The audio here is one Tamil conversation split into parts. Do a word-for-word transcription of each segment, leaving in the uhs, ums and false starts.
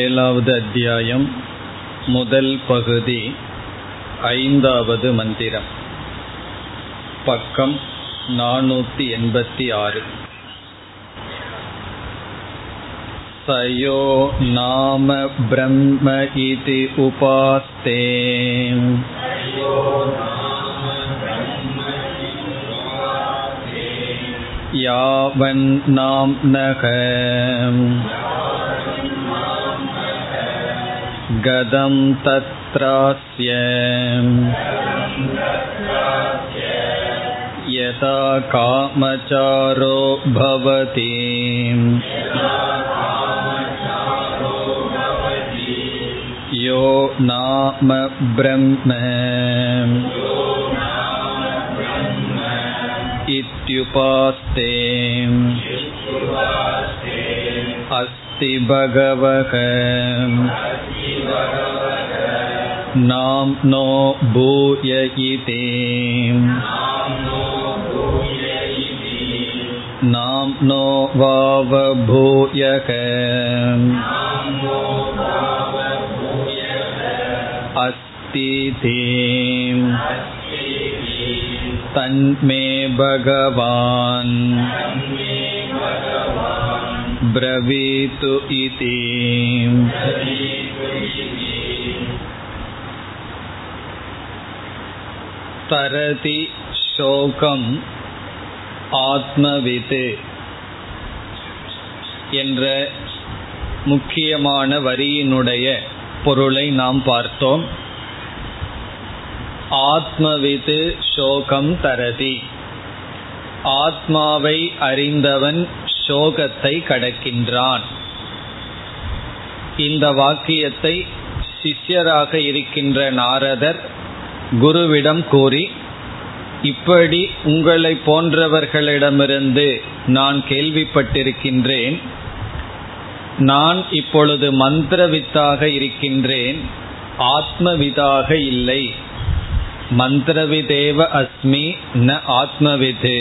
ஏழாவது அத்தியாயம் முதல் பகுதி ஐந்தாவது மந்திரம் பக்கம் நானூற்று எண்பத்தி ஆறு. சயோ நாம பிரம்ம இதி உபாஸ்தே யாவன் நாம்நகம் கதம் தத்ராஸ்யம் யதா காமச்சாரோ பவதி யோ நாம ப்ரஹ்மம் இத்யுபாஸ்தே அஸ்தி பகவகம் நாம்னோ பூய இதி நாம்னோ வாவபூயகம் அஸ்திதி தன்மே பகவான் பிரவீது இதி. தரதி சோகம் ஆத்மவிது என்ற முக்கியமான வரியினுடைய பொருளை நாம் பார்த்தோம். ஆத்மவிது சோகம் தரதி, ஆத்மாவை அறிந்தவன் சோகத்தை கடக்கின்றான். இந்த வாக்கியத்தை சிஷ்யராக இருக்கின்ற நாரதர் குருவிடம் கூறி, இப்படி உங்களை போன்றவர்களிடமிருந்து நான் கேள்விப்பட்டிருக்கின்றேன், நான் இப்பொழுது மந்திரவித்தாக இருக்கின்றேன், ஆத்மவிதாக இல்லை. மந்திரவிதேவ அஸ்மி ந ஆத்மவிது.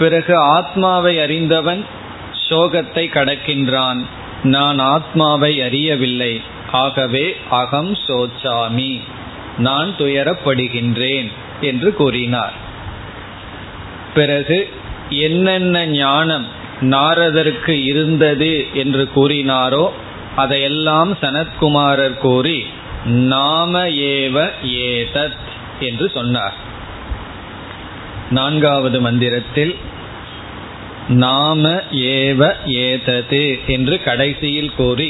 பிறகு ஆத்மாவை அறிந்தவன் சோகத்தை கடக்கின்றான், நான் ஆத்மாவை அறியவில்லை, ஆகவே அகம் சோச்சாமி, நான் துயரப்படுகின்றேன் என்று கூறினார். பிறகு என்னென்ன ஞானம் நாரதருக்கு இருந்தது என்று கூறினாரோ அதையெல்லாம் சனத்குமாரர் கூறி நாம ஏவ ஏதத் என்று சொன்னார். நான்காவது மந்திரத்தில் நாம ஏவ ஏதது என்று கடைசியில் கூறி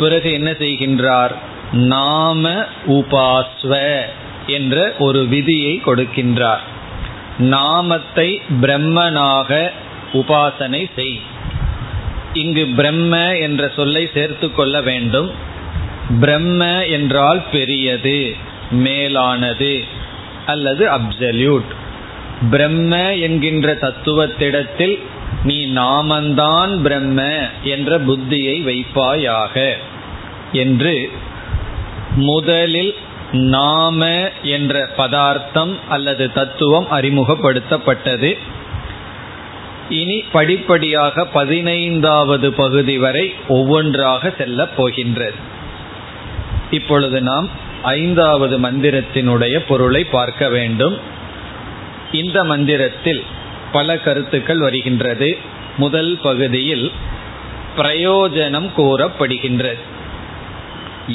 பிறகு என்ன செய்கின்றார், நாம உபாஸ்வ என்ற ஒரு விதியை கொடுக்கின்றார். நாமத்தை பிரம்மனாக உபாசனை செய். இங்கு பிரம்ம என்ற சொல்லை சேர்த்து கொள்ள வேண்டும். பிரம்ம என்றால் பெரியது, மேலானது அல்லது அப்சல்யூட். பிரம்ம என்கின்ற தத்துவத்திடத்தில் நீ நாமந்தான் பிரம்ம என்ற புத்தியை வைப்பாயாக என்று முதலில் நாம என்ற பதார்த்தம் அல்லது தத்துவம் அறிமுகப்படுத்தப்பட்டது. இனி படிப்படியாக பதினைந்தாவது பகுதி வரை ஒவ்வொன்றாக செல்லப் போகின்றது. இப்பொழுது நாம் ஐந்தாவது மந்திரத்தினுடைய பொருளை பார்க்க வேண்டும். இந்த மந்திரத்தில் பல கருத்துக்கள் வருகின்றது. முதல் பகுதியில் பிரயோஜனம் கூறப்படுகின்றது.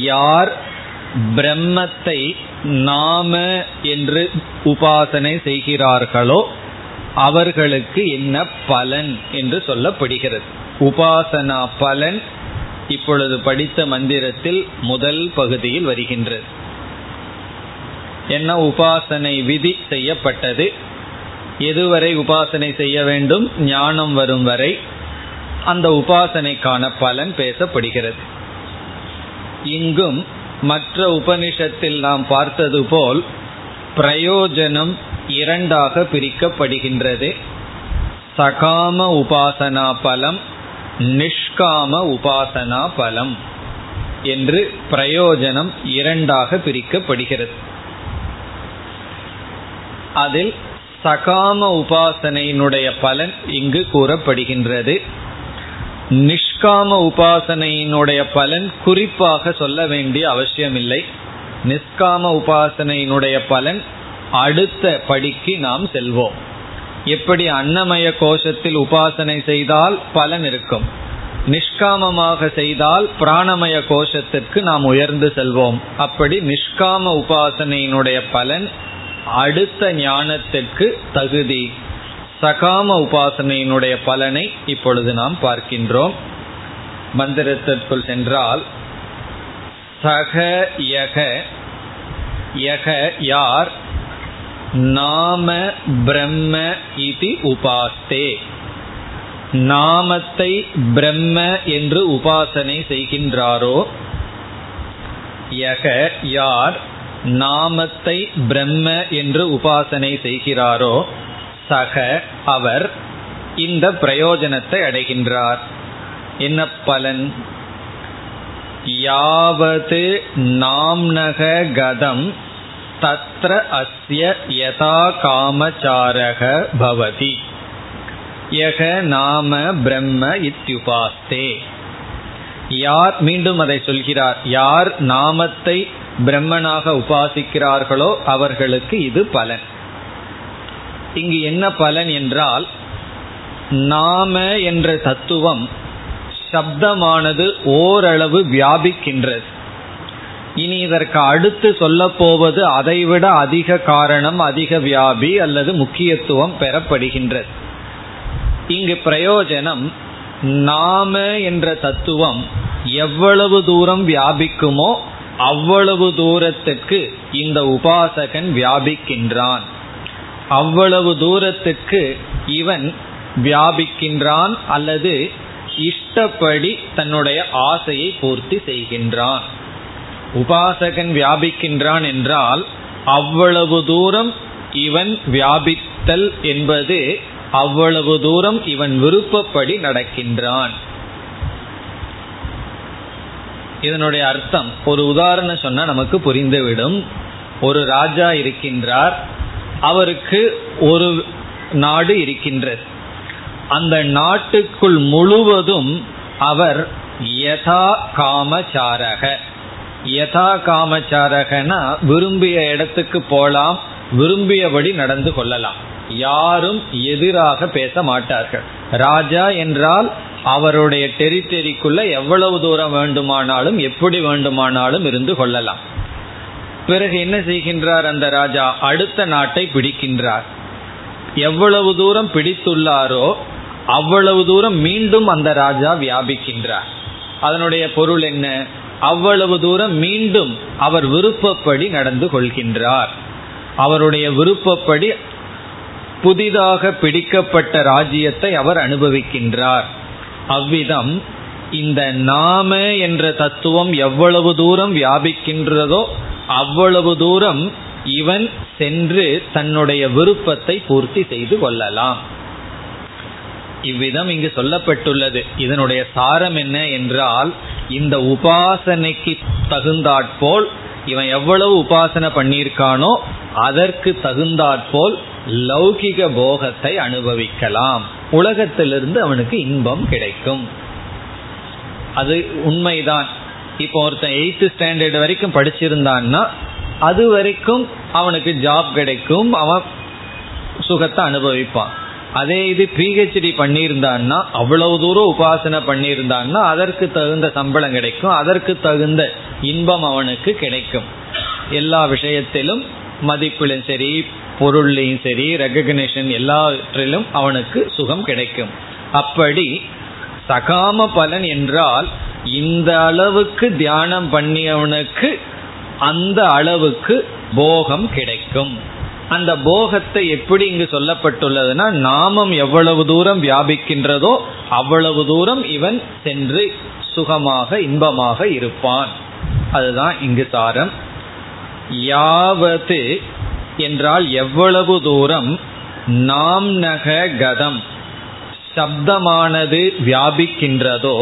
யார் பிரம்மத்தை நாம என்று உபாசனை செய்கிறார்களோ அவர்களுக்கு என்ன பலன் என்று சொல்லப்படுகிறது. உபாசனா பலன் இப்பொழுது படித்த மந்திரத்தில் முதல் பகுதியில் வருகின்றது. என்ன உபாசனை விதி செய்யப்பட்டது? எதுவரை உபாசனை செய்ய வேண்டும்? ஞானம் வரும் வரை. அந்த உபாசனைக்கான பலன் பேசப்படுகிறது. இங்கும் மற்ற உபனிஷத்தில் நாம் பார்த்தது போல் பிரயோஜனம் இரண்டாக பிரிக்கப்படுகின்றது. சகாம உபாசனா பலம், நிஷ்காம உபாசனா பலம் என்று பிரயோஜனம் இரண்டாக பிரிக்கப்படுகிறது. அதில் சகாம உபாசனையினுடைய பலன் இங்கு கூறப்படுகின்றது. நிஷ்காம உபாசனையினுடைய பலன் குறிப்பாக சொல்ல வேண்டிய அவசியமில்லை. நிஷ்காம உபாசனையினுடைய பலன் அடுத்த படிக்கு நாம் செல்வோம். எப்படி அன்னமய கோஷத்தில் உபாசனை செய்தால் பலன் இருக்கும், நிஷ்காமமாக செய்தால் பிராணமய கோஷத்திற்கு நாம் உயர்ந்து செல்வோம். அப்படி நிஷ்காம உபாசனையினுடைய பலன் அடுத்த ஞானத்திற்கு தகுதி. சகாம உபாசனையினுடைய பலனை இப்பொழுது நாம் பார்க்கின்றோம். மந்திரத்திற்குள் சென்றால் சக யக யக யார் நாம பிரம்ம இதி உபாஸ்தே, நாமத்தை பிரம்ம என்று உபாசனை செய்கின்றாரோ, யக யார் நாமத்தை பிரம்ம என்று உபாசனை செய்கிறாரோ, சக அவர் இந்த பிரயோஜனத்தை அடைகின்றார். என்ன பலன்? யாவது நாம்னக கதம் தத்ர அஸ்ய யதா காமச்சாரக பவதி யக நாம பிரம்ம இத்யுபாஸ்தே. யார், மீண்டும் அதை சொல்கிறார், யார் நாமத்தை பிரம்மனாக உபாசிக்கிறார்களோ அவர்களுக்கு இது பலன். இங்கு என்ன பலன் என்றால், நாம என்ற தத்துவம் சப்தமானது ஓரளவு வியாபிக்கின்றது. இனி இதற்கு அடுத்து சொல்லப்போவது அதைவிட அதிக காரணம், அதிக வியாபி அல்லது முக்கியத்துவம் பெறப்படுகின்றது. இங்கு பிரயோஜனம், நாம என்ற தத்துவம் எவ்வளவு தூரம் வியாபிக்குமோ அவ்வளவு தூரத்துக்கு இந்த உபாசகன் வியாபிக்கின்றான், அவ்வளவு தூரத்துக்கு இவன் வியாபிக்கின்றான் அல்லது இஷ்டப்படி தன்னுடைய ஆசையை பூர்த்தி செய்கின்றான். உபாசகன் வியாபிக்கின்றான் என்றால் அவ்வளவு தூரம் இவன் வியாபித்தல் என்பது அவ்வளவு தூரம் இவன் விருப்பப்படி நடக்கின்றான். இதனுடைய அர்த்தம் ஒரு உதாரணம் சொன்னா நமக்கு புரிந்துவிடும். ஒரு ராஜா இருக்கின்றார், அவருக்கு ஒரு நாடு இருக்கின்றது. அந்த நாட்டுக்குள் முழுவதும் அவர் யதா காமச்சாரக, யதா காமச்சாரகனா விரும்பிய இடத்துக்கு போலாம், விரும்பியபடி நடந்து கொள்ளலாம், யாரும் எதிராக பேச மாட்டார்கள். ராஜா என்றால் அவருடைய டெரிட்டரிக்குள்ள எவ்வளவு தூரம் வேண்டுமானாலும் எப்படி வேண்டுமானாலும் இருந்து கொள்ளலாம். பிறகு என்ன செய்கின்றார் அந்த ராஜா? அடுத்த நாட்டை பிடிக்கின்றார். எவ்வளவு தூரம் பிடித்துள்ளாரோ அவ்வளவு தூரம் மீண்டும் அந்த ராஜா வியாபிக்கின்றார். அதனுடைய பொருள் என்ன? அவ்வளவு தூரம் மீண்டும் அவர் விருப்பப்படி நடந்து கொள்கின்றார். அவருடைய விருப்பப்படி புதிதாக பிடிக்கப்பட்ட ராஜ்யத்தை அவர் அனுபவிக்கின்றார். அவ்விதம் இந்த நாம என்ற தத்துவம் எவ்வளவு தூரம் வியாபிக்கின்றதோ அவ்வளவு தூரம் இவன் சென்று தன்னுடைய விருப்பத்தை பூர்த்தி செய்து கொள்ளலாம். இவ்விதம் இங்கு சொல்லப்பட்டுள்ளது. இதனுடைய சாரம் என்ன என்றால், இந்த உபாசனைக்கு தகுந்தாற்போல் இவன் எவ்வளவு உபாசனை பண்ணியிருக்கானோ அதற்கு தகுந்தாற்போல் லௌகிக போகத்தை அனுபவிக்கலாம். உலகத்திலிருந்து அவனுக்கு இன்பம் கிடைக்கும். அது உண்மைதான். இப்போ ஒருத்தன் எய்த்து ஸ்டாண்டர்டு வரைக்கும் படிச்சிருந்தான்னா அது வரைக்கும் அவனுக்கு ஜாப் கிடைக்கும், அவன் சுகத்தை அனுபவிப்பான். அதே இது பிஹெச்டி பண்ணியிருந்தான்னா, அவ்வளவு தூரம் உபாசனை பண்ணியிருந்தான்னா அதற்கு தகுந்த சம்பளம் கிடைக்கும், அதற்கு தகுந்த இன்பம் அவனுக்கு கிடைக்கும். எல்லா விஷயத்திலும், மதிப்பிலும் சரி, பொருள்லையும் சரி, ரெகக்னிஷன் எல்லாவற்றிலும் அவனுக்கு சுகம் கிடைக்கும். அப்படி சகாம பலன் என்றால் இந்த அளவுக்கு தியானம் பண்ணியவனுக்கு அந்த அளவுக்கு போகம் கிடைக்கும். அந்த போகத்தை எப்படி இங்கு சொல்லப்பட்டுள்ளதுன்னா, நாமம் எவ்வளவு தூரம் வியாபிக்கின்றதோ அவ்வளவு தூரம் இவன் சென்று சுகமாக இன்பமாக இருப்பான். அதுதான் இங்கு சாரம். யாவது என்றால் எவ்வளவு தூரம், நாம் நக கதம் சப்தமானது வியாபிக்கின்றதோ,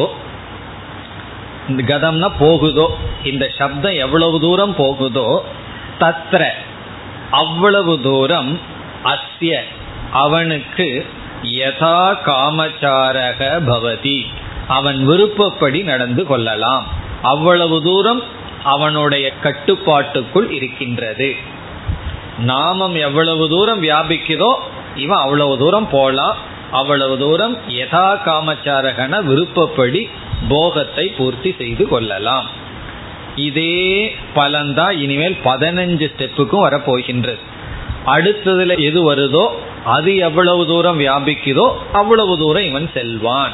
இந்த கதம்னா போகுதோ, இந்த சப்தம் எவ்வளவு தூரம் போகுதோ, தத்ர அவ்வளவு தூரம், அஸ்ய அவனுக்கு யதா காமச்சாரக பவதி அவன் விருப்பப்படி நடந்து கொள்ளலாம். அவ்வளவு தூரம் அவனுடைய கட்டுப்பாட்டுக்குள் இருக்கின்றது. நாமம் எவ்வளவு தூரம் வியாபிக்குதோ இவன் அவ்வளவு தூரம் போலாம், அவ்வளவு தூரம் யதா காமச்சாரகன விருப்பப்படி போகத்தை பூர்த்தி செய்து கொள்ளலாம். இதே பலந்தா இனிமேல் பதினஞ்சு ஸ்டெப்புக்கும் வரப்போகின்றது. அடுத்ததுல எது வருதோ அது எவ்வளவு தூரம் வியாபிக்குதோ அவ்வளவு தூரம் இவன் செல்வான்.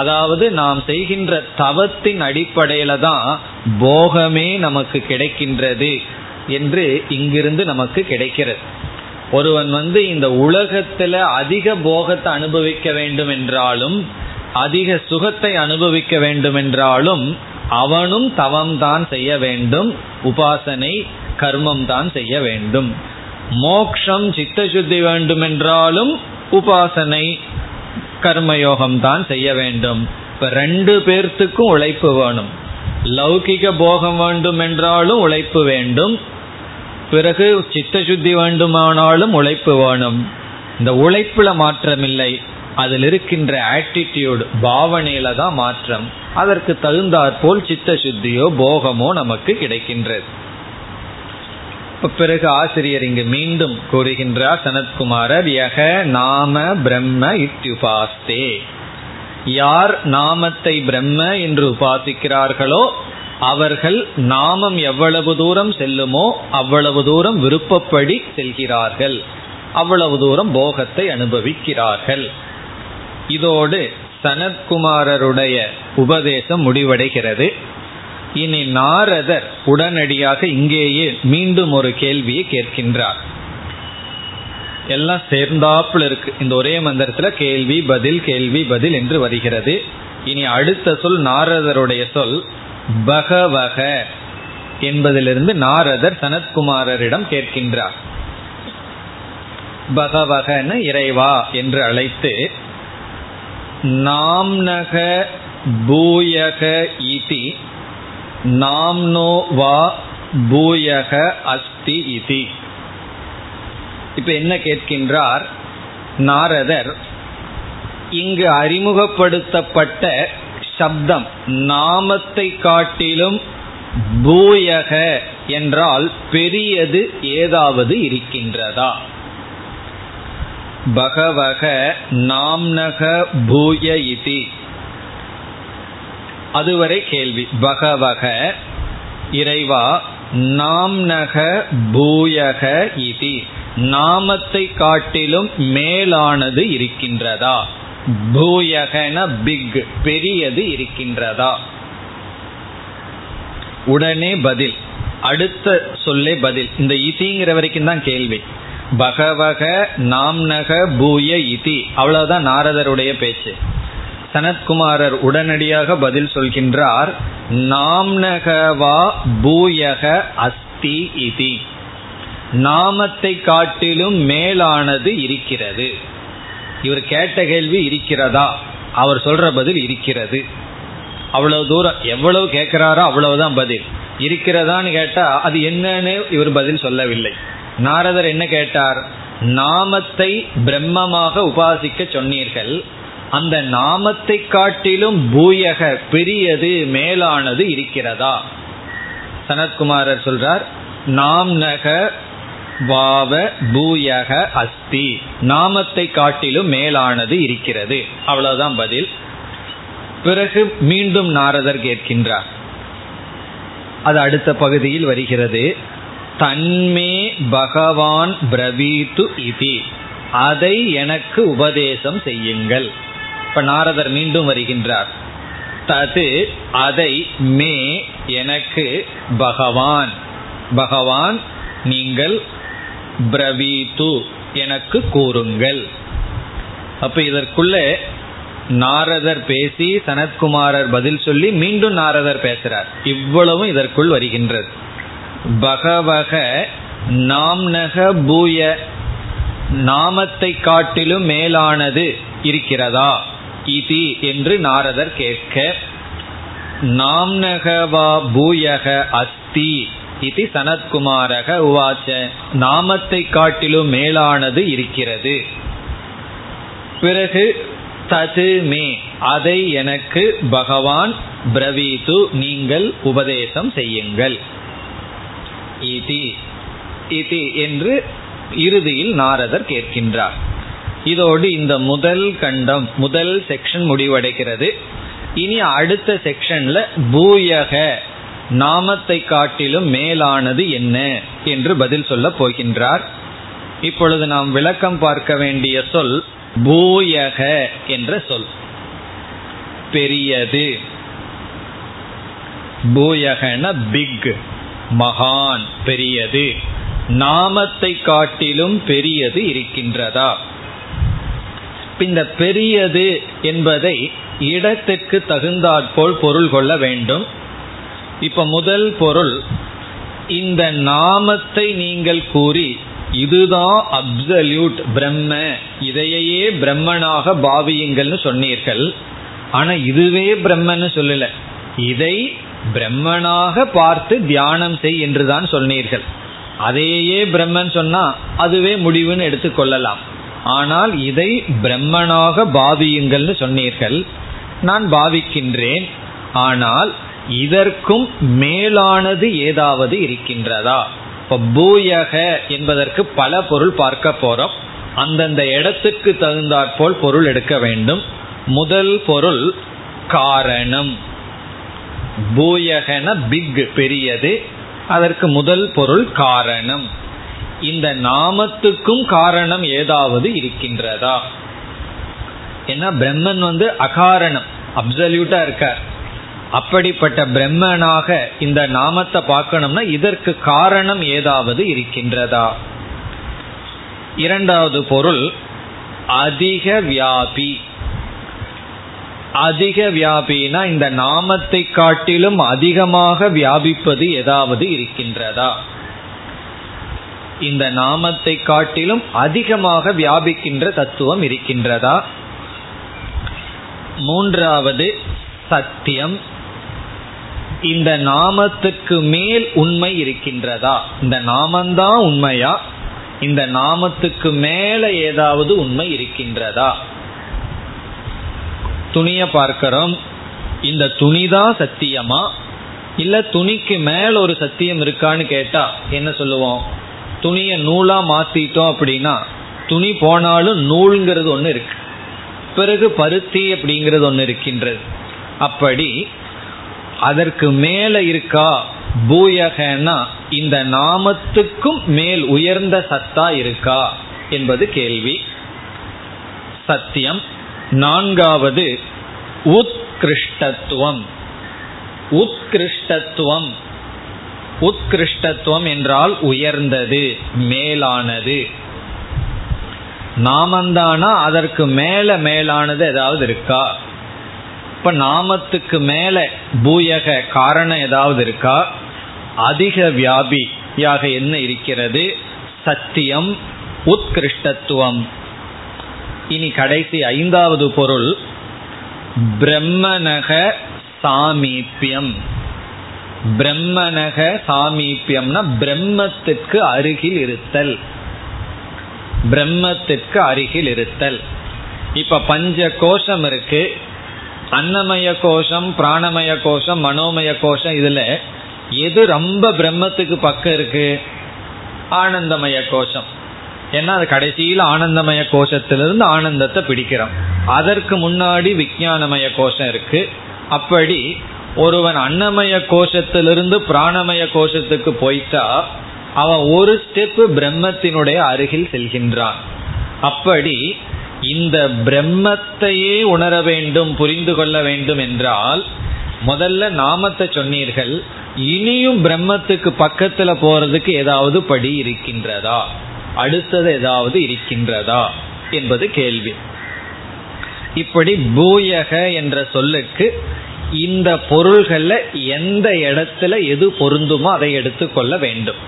அதாவது நாம் செய்கின்ற தவத்தின் அடிப்படையில தான் போகமே நமக்கு கிடைக்கின்றது என்று இங்கிருந்து நமக்கு கிடைக்கிறது. ஒருவன் வந்து இந்த உலகத்துல அதிக போகத்தை அனுபவிக்க வேண்டும் என்றாலும் அதிக சுகத்தை அனுபவிக்க வேண்டும் என்றாலும் அவனும் தவம் தான் செய்ய வேண்டும், உபாசனை கர்மம் தான் செய்ய வேண்டும். மோக்ஷம் சித்தசுத்தி வேண்டும் என்றாலும் உபாசனை கர்மயோகம் தான் செய்ய வேண்டும். இப்ப ரெண்டு பேர்த்துக்கும் உழைப்பு வேணும். லௌகிக போகம் வேண்டும் என்றாலும் உழைப்பு வேண்டும், பிறகு சித்தசுத்தி வேண்டுமானாலும் உழைப்பு வேணும். இந்த உழைப்புல மாற்றமில்லை, அதில் இருக்கின்ற ஆட்டிடியூடு பாவனையில தான் மாற்றம். அதற்கு தகுந்தாற்போல் சித்தசுத்தியோ போகமோ நமக்கு கிடைக்கின்றது. பிறகு ஆசிரியர் இங்கு மீண்டும் கூறுகின்றார் சனத்குமாரர், யக நாம பிரம்ம இத்யுபாஸ்தே, யார் நாமத்தை பிரம்ம என்று உபாசிக்கிறார்களோ அவர்கள் நாமம் எவ்வளவு தூரம் செல்லுமோ அவ்வளவு தூரம் விருப்பப்படி செல்கிறார்கள், அவ்வளவு தூரம் போகத்தை அனுபவிக்கிறார்கள். இதோடு சனத்குமாரருடைய உபதேசம் முடிவடைகிறது. இனி நாரதர் உடனடியாக இங்கேயே மீண்டும் ஒரு கேள்வியை கேட்கின்றார். எல்லாம் சேர்ந்தாப்புல இருக்கு, இந்த ஒரே மந்திரத்துல கேள்வி பதில் கேள்வி பதில் என்று வருகிறது. இனி அடுத்த சொல் நாரதருடைய சொல் பகவக என்பதிலிருந்து நாரதர் சனத்குமாரரிடம் கேட்கின்றார். பகவகன்னு இறைவா என்று அழைத்து, நாம்நக பூயக இதி நாம்னோ வா பூயக அஸ்தி இதி. இப்ப என்ன கேட்கின்றார் நாரதர்? இங்கு அறிமுகப்படுத்தப்பட்ட சப்தம் நாமத்தை காட்டிலும் பூயக என்றால் பெரியது ஏதாவது இருக்கின்றதா? பகவக நாம்நக பூய இதி, அதுவரை கேள்வி. பகவக இறைவா, நாம்நக பூயக இதி நாமத்தை காட்டிலும் மேலானது இருக்கின்றதா? பூயகன பிக் பெரியது இருக்கின்றதா? உடனே பதில், அடுத்த சொல்லே பதில். இந்த இதிங்கிற வரைக்கும் தான் கேள்வி. பகவக நாம்நக பூய இதி, அவ்வளவுதான் நாரதருடைய பேச்சு. சனத்குமாரர் உடனடியாக பதில் சொல்கின்றார், நாம்நகவா பூயக அஸ்தி இதி, நாமத்தை காட்டிலும் மேலானது இருக்கிறது. இவர் கேட்ட கேள்வி இருக்கிறதா? அவர் சொல்ற பதில் இருக்கிறது. அவ்வளவு தூரம் எவ்வளவு கேட்கிறாரோ அவ்வளவுதான் பதில். இருக்கிறதான்னு கேட்டா அது என்னன்னு இவர் பதில் சொல்லவில்லை. நாரதர் என்ன கேட்டார்? நாமத்தை பிரம்மமாக உபாசிக்க சொன்னீர்கள், அந்த நாமத்தை காட்டிலும் பூயக பெரியது மேலானது இருக்கிறதா? சனத்குமாரர் சொல்றார், நாம்நக வாவ பூயக அஸ்தி, நாமத்தை காட்டிலும் மேலானது இருக்கிறது, அவ்வளவுதான் பதில். பிறகு மீண்டும் நாரதர் கேட்கின்றார், அது அடுத்த பகுதியில் வருகிறது. தன்மே பகவான் பிரவீத்து இதி, அதை எனக்கு உபதேசம் செய்யுங்கள். இப்ப நாரதர் மீண்டும் வருகின்றார். தது அதை, மே எனக்கு, பகவான் பகவான் நீங்கள், பிரவீத்து எனக்கு கூறுங்கள். அப்ப இதற்குள்ள நாரதர் பேசி சனத்குமாரர் பதில் சொல்லி மீண்டும் நாரதர் பேசுறார். இவ்வளவும் இதற்குள் வருகின்றது. பகவக நாம்நக பூய, நாமத்தை காட்டிலும் மேலானது இருக்கிறதா இதி என்று நாரதர் கேட்க, நாம்நகவா பூயக அஸ்தி இதி சனத்குமாரக உவாச்ச, நாமத்தை காட்டிலும் மேலானது இருக்கிறது. பிறகு தது மே, அதை எனக்கு பகவான் பிரவீது, நீங்கள் உபதேசம் செய்யுங்கள். இதி இதி என்று இறுதியில் நாரதர் கேட்கின்றார். இதோடு இந்த முதல் கண்டம், முதல் செக்ஷன் முடிவடைகிறது. இனி அடுத்த செக்ஷன்ல பூயக, நாமத்தை காட்டிலும் மேலானது என்ன என்று பதில் சொல்ல போகின்றார். இப்பொழுது நாம் விளக்கம் பார்க்க வேண்டிய சொல் பூயக என்ற சொல். பெரியது, பூயகன பிக், மகான், பெரியது. நாமத்தை காட்டிலும் பெரியது இருக்கின்றதா? இந்த பெரியது என்பதை இடத்திற்கு தகுந்தாற்போல் பொருள் கொள்ள வேண்டும். இப்ப முதல் பொருள், இந்த நாமத்தை நீங்கள் கூறி இதுதான் அப்சல்யூட் பிரம்ம, இதையே பிரம்மனாக பாவியுங்கள்னு சொன்னீர்கள். ஆனா இதுவே பிரம்மன்னு சொல்லல, இதை பிரம்மனாக பார்த்து தியானம் செய் என்றுதான் சொன்னீர்கள். அதையே பிரம்மன் சொன்னா அதுவே முடிவுன்னு எடுத்துக்கொள்ளலாம். ஆனால் இதை பிரம்மனாக பாவியுங்கள்னு சொன்னீர்கள். நான் பாவிக்கின்றேன். ஆனால் இதற்கும் மேலானது ஏதாவது இருக்கின்றதா? இப்போ பூயக என்பதற்கு பல பொருள் பார்க்க போறோம். அந்தந்த இடத்துக்கு தகுந்தாற்போல் பொருள் எடுக்க வேண்டும். முதல் பொருள் காரணம். பூயகன பிக், பெரியது. அதற்கு முதல் பொருள் காரணம். இந்த நாமத்துக்கும் காரணம் ஏதாவது இருக்கின்றதா? ஏன்னா பிரம்மன் வந்து அகாரணம், அப்சல்யூட்டா இருக்கார். அப்படிப்பட்ட பிரம்மனாக இந்த நாமத்தை பார்க்கணும்னா இதற்கு காரணம் ஏதாவது இருக்கின்றதா? இரண்டாவது பொருள் அதிக வியாபி. அதிக வியாபினா இந்த நாமத்தை காட்டிலும் அதிகமாக வியாபிப்பது ஏதாவது இருக்கின்றதா? இந்த நாமத்தை காட்டிலும் அதிகமாக வியாபிக்கின்ற தத்துவம் இருக்கின்றதா? மூன்றாவது சத்தியம். இந்த நாமத்துக்கு மேல் உண்மை இருக்கின்றதா? இந்த நாமந்தான் உண்மையா? இந்த நாமத்துக்கு மேல ஏதாவது உண்மை இருக்கின்றதா? துணிய பார்க்கிறோம். இந்த துணிதான் சத்தியமா, இல்ல துணிக்கு மேல ஒரு சத்தியம் இருக்கான்னு கேட்டா என்ன சொல்லுவோம்? துணியை நூலா மாத்திட்டோம் அப்படின்னா துணி போனாலும் நூல்ங்கிறது ஒன்று இருக்கு, பிறகு பருத்தி அப்படிங்கிறது ஒன்று இருக்கின்றது. அப்படி அதற்கு மேல இருக்கா? பூயகனா இந்த நாமத்துக்கும் மேல் உயர்ந்த சத்தா இருக்கா என்பது கேள்வி. சத்தியம். நான்காவது உத்கிருஷ்டத்துவம். உத்கிருஷ்டத்துவம் உத்கிருஷ்டத்துவம் என்றால் உயர்ந்தது, மேலானது. நாமந்தானா அதற்கு மேல மேலானது ஏதாவது இருக்கா? இப்ப நாமத்துக்கு மேல பூயக காரணம் ஏதாவது இருக்கா? அதிக வியாபியாக என்ன இருக்கிறது? சத்தியம், உத்கிருஷ்டத்துவம். இனி கடைசி ஐந்தாவது பொருள் பிரம்மனக சாமீபியம். பிரம்மனக சாமீபியம்னா பிரம்மத்திற்கு அருகில் இருத்தல். பிரம்மத்திற்கு அருகில் இருத்தல். இப்ப பஞ்ச கோஷம் இருக்கு, அன்னமய கோஷம், பிராணமய கோஷம், மனோமய கோஷம். இதுல எது ரொம்ப பிரம்மத்துக்கு பக்கம் இருக்கு? ஆனந்தமய கோஷம். ஏன்னா அது கடைசியில் ஆனந்தமய கோஷத்திலிருந்து ஆனந்தத்தை பிடிக்கிறோம். அதற்கு முன்னாடி விஞ்ஞானமய கோஷம் இருக்கு. அப்படி ஒருவன் அன்னமய கோஷத்திலிருந்து பிராணமய கோஷத்துக்கு போயிட்டா அவன் ஒரு ஸ்டெப் பிரம்மத்தினுடைய அருகில் செல்கின்றான். அப்படி இந்த பிரம்மத்தையே உணர வேண்டும், புரிந்து கொள்ள வேண்டும் என்றால் முதல்ல நாமத்தை சொன்னீர்கள். இனியும் பிரம்மத்துக்கு பக்கத்துல போறதுக்கு ஏதாவது படி இருக்கின்றதா? அடுத்தது ஏதாவது இருக்கின்றதா என்பது கேள்வி. இப்படி பூயக என்ற சொல்லுக்கு இந்த பொருள்கள்ல எந்த இடத்துல எது பொருந்துமோ அதை எடுத்துக்கொள்ள வேண்டும்.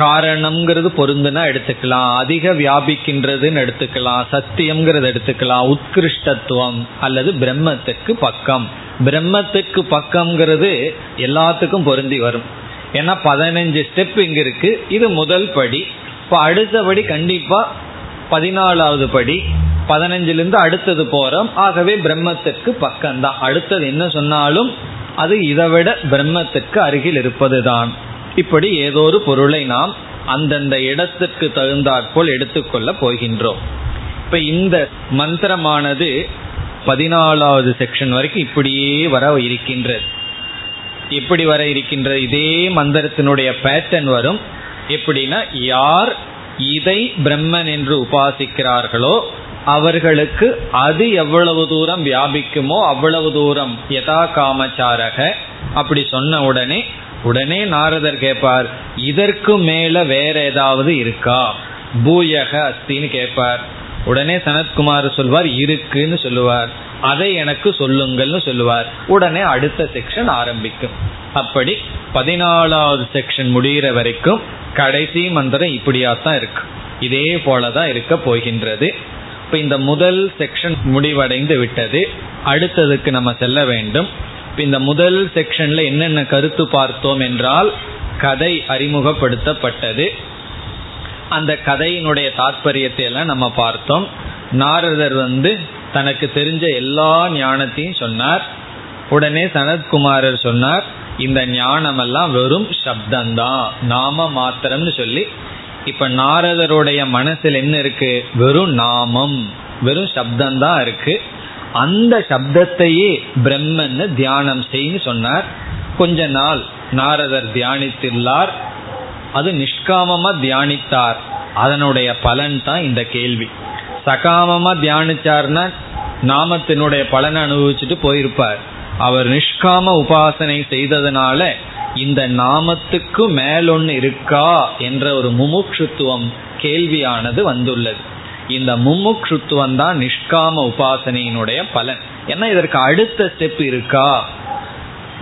காரணம்ங்கிறது பொருந்துனா எடுத்துக்கலாம், அதிக வியாபிக்கின்றதுன்னு எடுத்துக்கலாம், சத்தியம்ங்கிறது எடுத்துக்கலாம், உத்கிருஷ்டத்துவம் அல்லது பிரம்மத்துக்கு பக்கம். பிரம்மத்துக்கு பக்கம்ங்கிறது எல்லாத்துக்கும் பொருந்தி வரும். ஏன்னா பதினஞ்சு ஸ்டெப் இங்கே இருக்கு. இது முதல் படி. இப்போ அடுத்தபடி கண்டிப்பாக பதினாலாவது படி. பதினஞ்சுல இருந்து அடுத்தது போறோம். ஆகவே பிரம்மத்திற்கு பக்கம்தான். அடுத்தது என்ன சொன்னாலும் அது இதைவிட பிரம்மத்திற்கு அருகில் இருப்பதுதான். இப்படி ஏதோ ஒரு பொருளை நாம் அந்தந்த இடத்திற்கு தகுந்தாற்போல் எடுத்துக்கொள்ள போகின்றோம். இப்ப இந்த மந்திரமானது பதினாலாவது செக்ஷன் வரைக்கும் இப்படியே வர இருக்கின்றது. எப்படி வர இருக்கின்றது? இதே மந்திரத்தினுடைய பேட்டர்ன் வரும். எப்படின்னா, யார் இதை பிரம்மன் என்று உபாசிக்கிறார்களோ அவர்களுக்கு அது எவ்வளவு தூரம் வியாபிக்குமோ அவ்வளவு தூரம் யதா காமச்சாரக. அப்படி சொன்ன உடனே உடனே நாரதர் கேட்பார், இதற்கு மேல வேற ஏதாவது இருக்கா, பூயக அஸ்தின்னு கேட்பார். உடனே சனத்குமார் சொல்வார், இருக்குன்னு சொல்லுவார். அதை எனக்கு சொல்லுங்கள்னு சொல்லுவார். உடனே அடுத்த செக்ஷன் ஆரம்பிக்கும். அப்படி பதினாலாவது செக்ஷன் முடிகிற வரைக்கும் கடைசி மந்திரம் இப்படியாத்தான் இருக்கு. இதே போலதான் இருக்க போகின்றது. இப்ப இந்த முதல் செக்ஷன் முடிவடைந்து விட்டது. அடுத்ததுக்கு நம்ம செல்ல வேண்டும். இந்த முதல் செக்ஷன்ல என்னென்ன கருத்து பார்த்தோம் என்றால், கதை அறிமுகப்படுத்தப்பட்டது. அந்த கதையினுடைய தாற்பயத்தை எல்லாம் நம்ம பார்த்தோம். நாரதர் வந்து தனக்கு தெரிஞ்ச எல்லா ஞானத்தையும் சொன்னார். உடனே சனத்குமாரர் சொன்னார், இந்த ஞானமெல்லாம் வெறும் சப்தந்தான், நாம மாத்திரம்னு சொல்லி. இப்ப நாரதருடைய மனசில் என்ன இருக்கு? வெறும் நாமம், வெறும் சப்தந்தான் இருக்கு. அந்த சப்தத்தையே பிரம்மன்னு தியானம் செய்யு சொன்னார். கொஞ்ச நாள் நாரதர் தியானித்துள்ளார். அது நிஷ்காமமா தியானித்தார். அதனுடைய பலன் தான் இந்த கேள்வி. சகாமமா தியானிச்சார்னா நாமத்தினுடைய பலனை அனுபவிச்சுட்டு போயிருப்பார். அவர் நிஷ்காம உபாசனை செய்ததுனால இந்த நாமத்துக்கு மேலொன்னு இருக்கா என்ற ஒரு முமுட்சுத்துவம் கேள்வியானது வந்துள்ளது. இந்த முமுட்சுத்துவம் தான் நிஷ்காம உபாசனையினுடைய பலன். ஏன்னா இதற்கு அடுத்த ஸ்டெப் இருக்கா?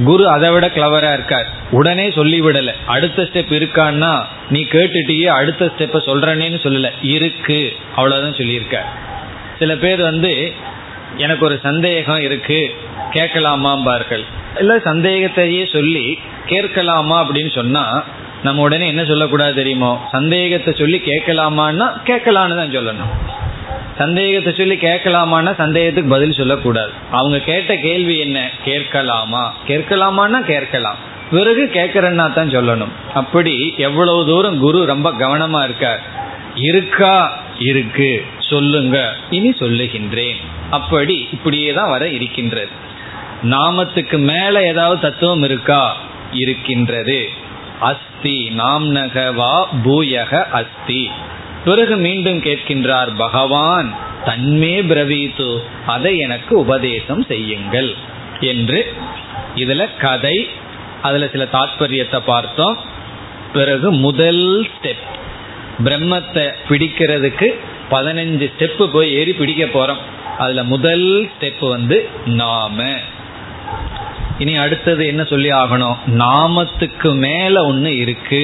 குரு அதை விட கிளவரா இருக்கார். உடனே சொல்லிவிடல, அடுத்த ஸ்டெப் இருக்கான்னா நீ கேட்டுட்டியே, அடுத்த ஸ்டெப்பை சொல்றேன்னு சொல்லல, இருக்கு அவ்வளவுதான் சொல்லியிருக்கார். சில பேர் வந்து எனக்கு ஒரு சந்தேகம் இருக்கு, கேட்கலாமாம்பார்கள். இல்லை, சந்தேகத்தையே சொல்லி கேட்கலாமா அப்படின்னு சொன்னா நம்ம உடனே என்ன சொல்லக்கூடாது தெரியுமோ? சந்தேகத்தை சொல்லி கேட்கலாமான்னா கேட்கலான்னு தான் சொல்லணும். சந்தேகத்தை சொல்லி கேட்கலாமான்னா சந்தேகத்துக்கு பதில் சொல்லக்கூடாது. அவங்க கேட்ட கேள்வி என்ன? கேட்கலாமா. கேட்கலாமான்னா கேட்கலாம், பிறகு கேட்கறன்னா தான் சொல்லணும். அப்படி எவ்வளவு தூரம் குரு ரொம்ப கவனமா இருக்கார். இருக்கா? இருக்கு, சொல்லுங்க, இனி சொல்லுகின்றேன். அப்படி இப்படியே தான் வர இருக்கின்றது. நாமத்துக்கு மேல ஏதாவது தத்துவம் இருக்கா? இருக்கின்றது. அஸ்தி நாம்னக வா பூயக அஸ்தி. பிறகு மீண்டும் கேட்கின்றார், பகவான் தன்மே பிரவீத்து, அதை எனக்கு உபதேசம் செய்யுங்கள் என்று. இதுல கதை, அதுல சில தாற்பயத்தை பார்த்தோம். பிறகு முதல் ஸ்டெப் பிரம்மத்தை பிடிக்கிறதுக்கு பதினஞ்சு ஸ்டெப்பு போய் ஏறி பிடிக்க போறோம். அதுல முதல் ஸ்டெப் வந்து நாம. இனி அடுத்தது என்ன சொல்லி ஆகணும்? நாமத்துக்கு மேல ஒன்று இருக்கு,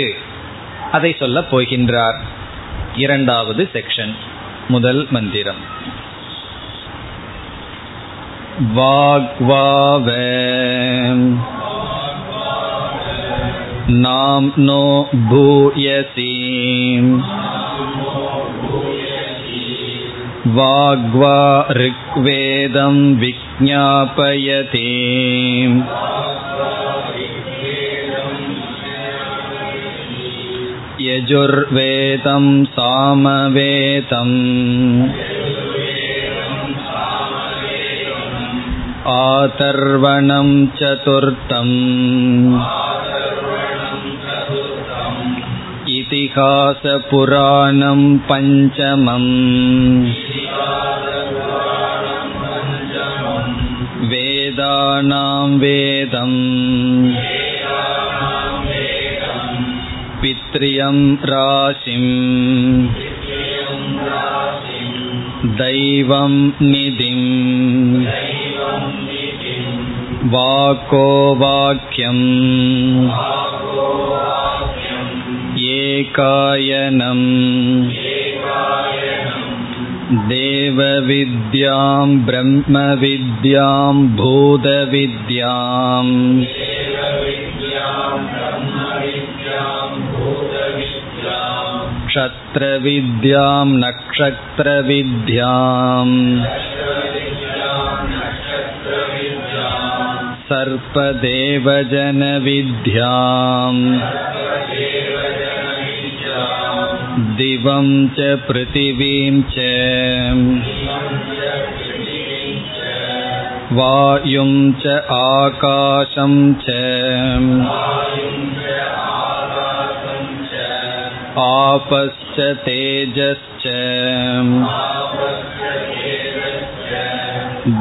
அதை சொல்ல போகின்றார். இரண்டாவது செக்ஷன் முதல் மந்திரம். வாக்வாவ நாம்னோ பூயசி வாக்வா ரிக்வேதம் விஜ்ஞாபயதே யஜுர்வேதம் சாமவேதம் ஆதர்வணம் சதுர்த்தம் இதிகாச புராணம் பஞ்சமம் வேதானாம் வேதம் பித்ரியம் ராசிம் தெய்வம் நிதிம் வாக்கோ வாக்கியம் ஏகாயனம் தேவவித்யாம் பிரம்மவித்யாம் பூதவித்யாம் நக்ஷத்ர வித்யாம் நக்ஷத்ர வித்யாம் சர்பதேவஜன வித்யாம் திவம் ச பிருத்திவீம் ச வாயும் ச ஆகாசம் ச ஆபஸ்ச தேஜஸ்ச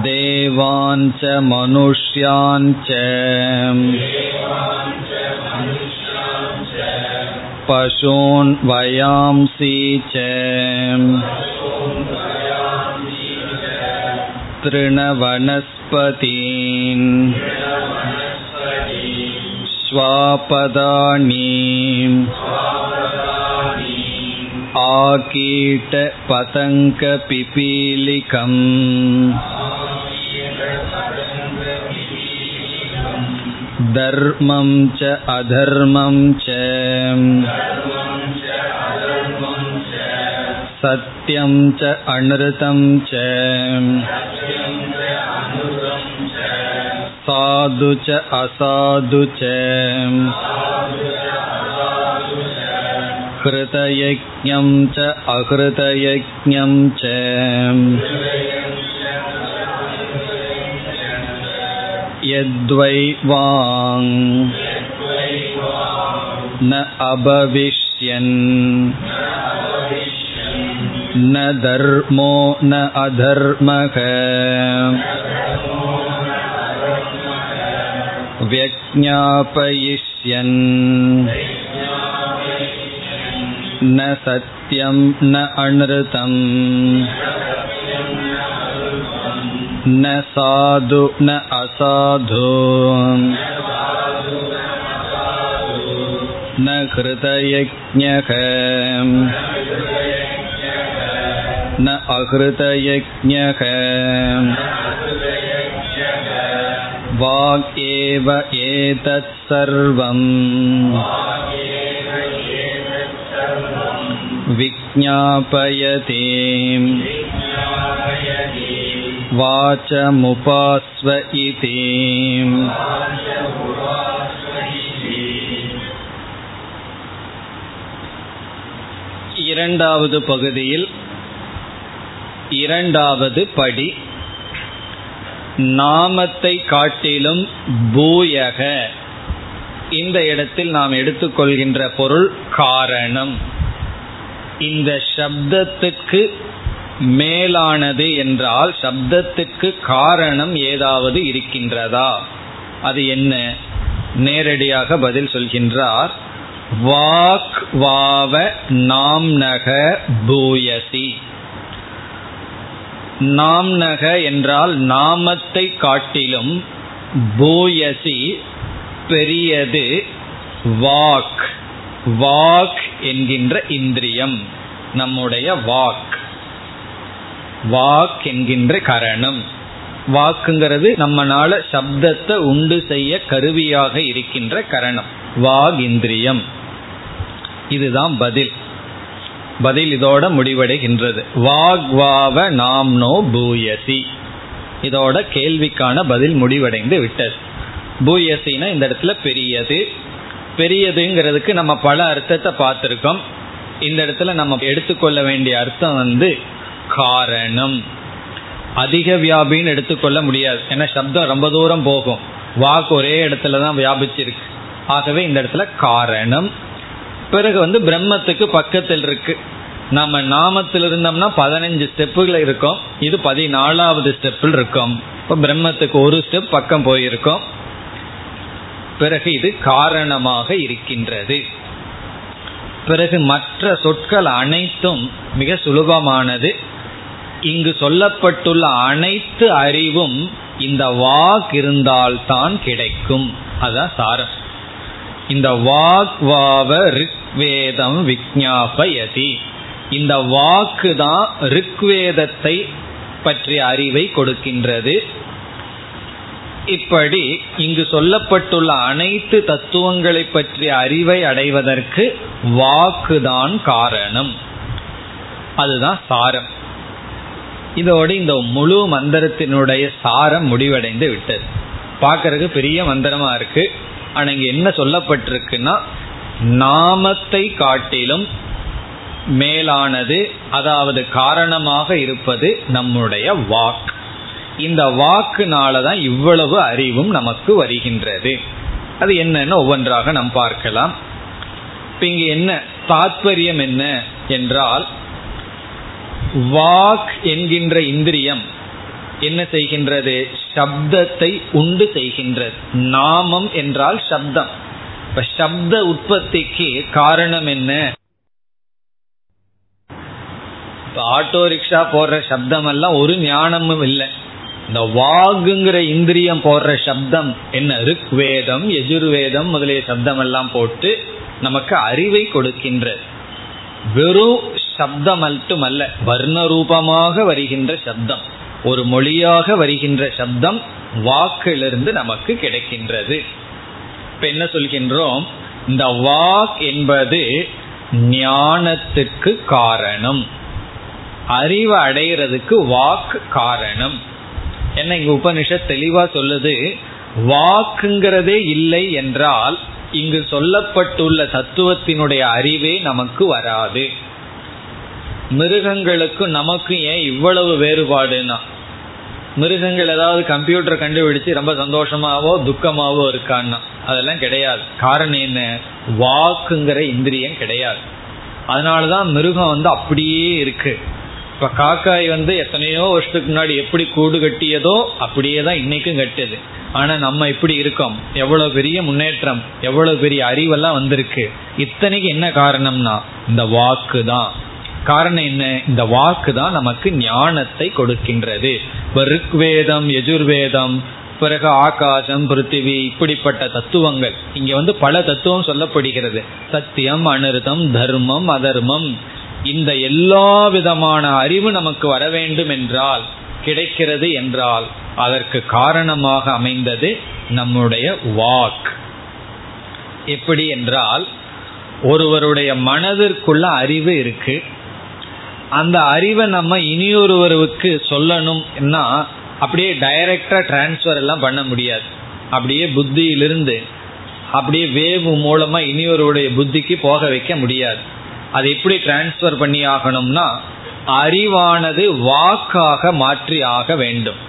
தேவான் ச மனுஷ்யான் ச பசூன் வயாம்சி ச த்ருணவனஸ்பதீன் ஸ்வாபதானீம் ஆகீட பதங்க பிபீலிகம் தர்மம் ச அதர்மம் ச சத்யம் ச அன்ருதம் ச சாது ச அசாது ச கிருதயஜ்ஞம் ச அகிருதயஜ்ஞம் ச யத்வை வாங் ந அபவிஷ்யன் ந தர்மோ ந அதர்மக வ்யக்ஞாபயிஷ்யன் ந சத்யம் ந அன்ருதம் ந சாது ந அசாது ந கிருதயஜ்ஞக ந அகிருதயஜ்ஞக வாக் ஏவ ஏதத் சர்வம் விஜ்ஞாபயதே வாசமுபாஸ்வஇதி. இரண்டாவது பகுதியில் இரண்டாவது படி நாமத்தை காட்டிலும் பூயக. இந்த இடத்தில் நாம் எடுத்துக்கொள்கின்ற பொருள் காரணம். இந்த சப்தத்துக்கு மேலானது என்றால் சப்தத்துக்கு காரணம் ஏதாவது இருக்கின்றதா, அது என்ன? நேரடியாக பதில் சொல்கின்றார். வாக் வாவ நாம்நக பூயசி. நாம்நக என்றால் நாமத்தை காட்டிலும் பூயசி பெரியது. வாக் வாக் என்கின்ற இந்திரியம், நம்முடைய வாக். வாக் என்கின்ற காரணம், வாக்குங்கிறது நம்மளால சப்தத்தை உண்டு செய்ய கருவியாக இருக்கின்ற காரணம், வாக் இந்திரியம். இதுதான் பதில். பதில் இதோட முடிவடைகின்றது. வாக் வாவ நாம்னோ பூயசி. இதோட கேள்விக்கான பதில் முடிவடைந்து விட்டது. பூயசினா இந்த இடத்துல பெரியது. பெரியதுங்கிறதுக்கு நம்ம பல அர்த்தத்தை பார்த்துருக்கோம். இந்த இடத்துல நம்ம எடுத்துக்கொள்ள வேண்டிய அர்த்தம் வந்து காரணம். அதிக வியாபின்னு எடுத்துக்கொள்ள முடியாது, ஏன்னா சப்தம் ரொம்ப தூரம் போகும். வாக்கு ஒரே இடத்துல தான் வியாபிச்சிருக்கு. ஆகவே இந்த இடத்துல காரணம். பிறகு வந்து பிரம்மத்துக்கு பக்கத்தில் இருக்கு. நம்ம நாமத்தில் இருந்தோம்னா பதினஞ்சு ஸ்டெப்புகள் இருக்கும், இது பதினாலாவது ஸ்டெப்பில் இருக்கும். இப்போ பிரம்மத்துக்கு ஒரு ஸ்டெப் பக்கம் போயிருக்கோம். பிறகு இது காரணமாக இருக்கின்றது. பிறகு மற்ற சொற்கள் அனைத்தும் மிக சுலபமானது. இங்கு சொல்லப்பட்டுள்ள அனைத்து அறிவும் இந்த வாக் இருந்தால்தான் கிடைக்கும். அதான் சாரம். இந்த வாக் வாவ ரிக்வேதம் விஜ்ஞாபயதி. இந்த வாக்கு தான் ரிக்வேதத்தை பற்றிய அறிவை கொடுக்கின்றது. இப்படி இங்கு சொல்லப்பட்டுள்ள அனைத்து தத்துவங்களை பற்றிய அறிவை அடைவதற்கு வாக்குதான் காரணம். அதுதான் சாரம். இதோடு இந்த முழு மந்திரத்தினுடைய சாரம் முடிவடைந்து விட்டது. பார்க்கறதுக்கு பெரிய மந்திரமா இருக்கு, ஆனா இங்க என்ன சொல்லப்பட்டிருக்குன்னா நாமத்தை காட்டிலும் மேலானது, அதாவது காரணமாக இருப்பது நம்முடைய வாக். இந்த வாக்குனாலதான் இவ்வளவு அறிவும் நமக்கு வருகின்றது. அது என்னன்னு ஒவ்வொன்றாக நாம் பார்க்கலாம். இங்க என்ன தாத்பரியம் என்ன என்றால், வாக் என்கின்ற இந்திரியம் என்ன செய்கின்றது? சப்தத்தை உண்டு செய்கின்றது. நாமம் என்றால் சப்தம். இப்ப சப்த உற்பத்திக்கு காரணம் என்ன? இப்ப ஆட்டோ ரிக்ஷா போடுற சப்தம் எல்லாம் ஒரு ஞானமும் இல்லை. இந்த வாகுங்கிற இந்திரியம் போடுற சப்தம் என்ன? ருக்வேதம், யஜுர்வேதம் முதலிய சப்தம் எல்லாம் போட்டு நமக்கு அறிவை கொடுக்கின்றது. வெறும் சப்தம் மட்டுமல்ல, வர்ணரூபமாக வருகின்ற சப்தம், ஒரு மொழியாக வருகின்ற சப்தம் வாக்கிலிருந்து நமக்கு கிடைக்கின்றது. இப்ப என்ன சொல்கின்றோம்? இந்த வாக் என்பது ஞானத்துக்கு காரணம், அறிவை அடைகிறதுக்கு வாக்கு காரணம். என்ன இங்கு உபனிஷத் தெளிவா சொல்லுது, வாக்குங்கிறதே இல்லை என்றால் இங்கு சொல்லப்பட்டுள்ள தத்துவத்தினுடைய அறிவே நமக்கு வராது. மிருகங்களுக்கு நமக்கு ஏன் இவ்வளவு வேறுபாடுனா, மிருகங்கள் ஏதாவது கம்ப்யூட்டர் கண்டுபிடிச்சு ரொம்ப சந்தோஷமாவோ துக்கமாவோ இருக்கான்னா அதெல்லாம் கிடையாது. காரணம் என்ன? வாக்குங்கிற இந்திரியம் கிடையாது. அதனாலதான் மிருகம் வந்து அப்படியே இருக்கு. இப்ப காக்காய் வந்து எத்தனையோ வருஷத்துக்கு முன்னாடி எப்படி கூடு கட்டியதோ அப்படியே தான் இன்னைக்கும் கட்டுது. ஆனா நம்ம இப்படி இருக்கோம். எவ்வளவு பெரிய முன்னேற்றம், எவ்வளவு பெரிய அறிவெல்லாம் வந்திருக்கு. இத்தனைக்கு என்ன காரணம்னா இந்த வாக்கு தான். காரணம் என்ன? இந்த வாக்கு தான் நமக்கு ஞானத்தை கொடுக்கின்றது. ருக்வேதம், யஜுர்வேதம், பிறகு ஆகாசம், பிருத்திவி, இப்படிப்பட்ட தத்துவங்கள். இங்க வந்து பல தத்துவம் சொல்லப்படுகிறது. சத்தியம், அனிருத்தம், தர்மம், அதர்மம், இந்த எல்லா விதமான அறிவு நமக்கு வர வேண்டும் என்றால், கிடைக்கிறது என்றால் அதற்கு காரணமாக அமைந்தது நம்முடைய வாக். எப்படி என்றால், ஒருவருடைய மனதிற்குள்ள அறிவு இருக்கு. அந்த அறிவை நம்ம இனியொருவருக்கு சொல்லணும்னா அப்படியே டைரக்டா டிரான்ஸ்ஃபர் எல்லாம் பண்ண முடியாது. அப்படியே புத்தியிலிருந்து அப்படியே வேவு மூலமா இனியொருடைய புத்திக்கு போக வைக்க முடியாது. அது எப்படி டிரான்ஸ்ஃபர் பண்ணி ஆகணும்னா அறிவானது வாக்காக மாற்றி ஆக வேண்டும்.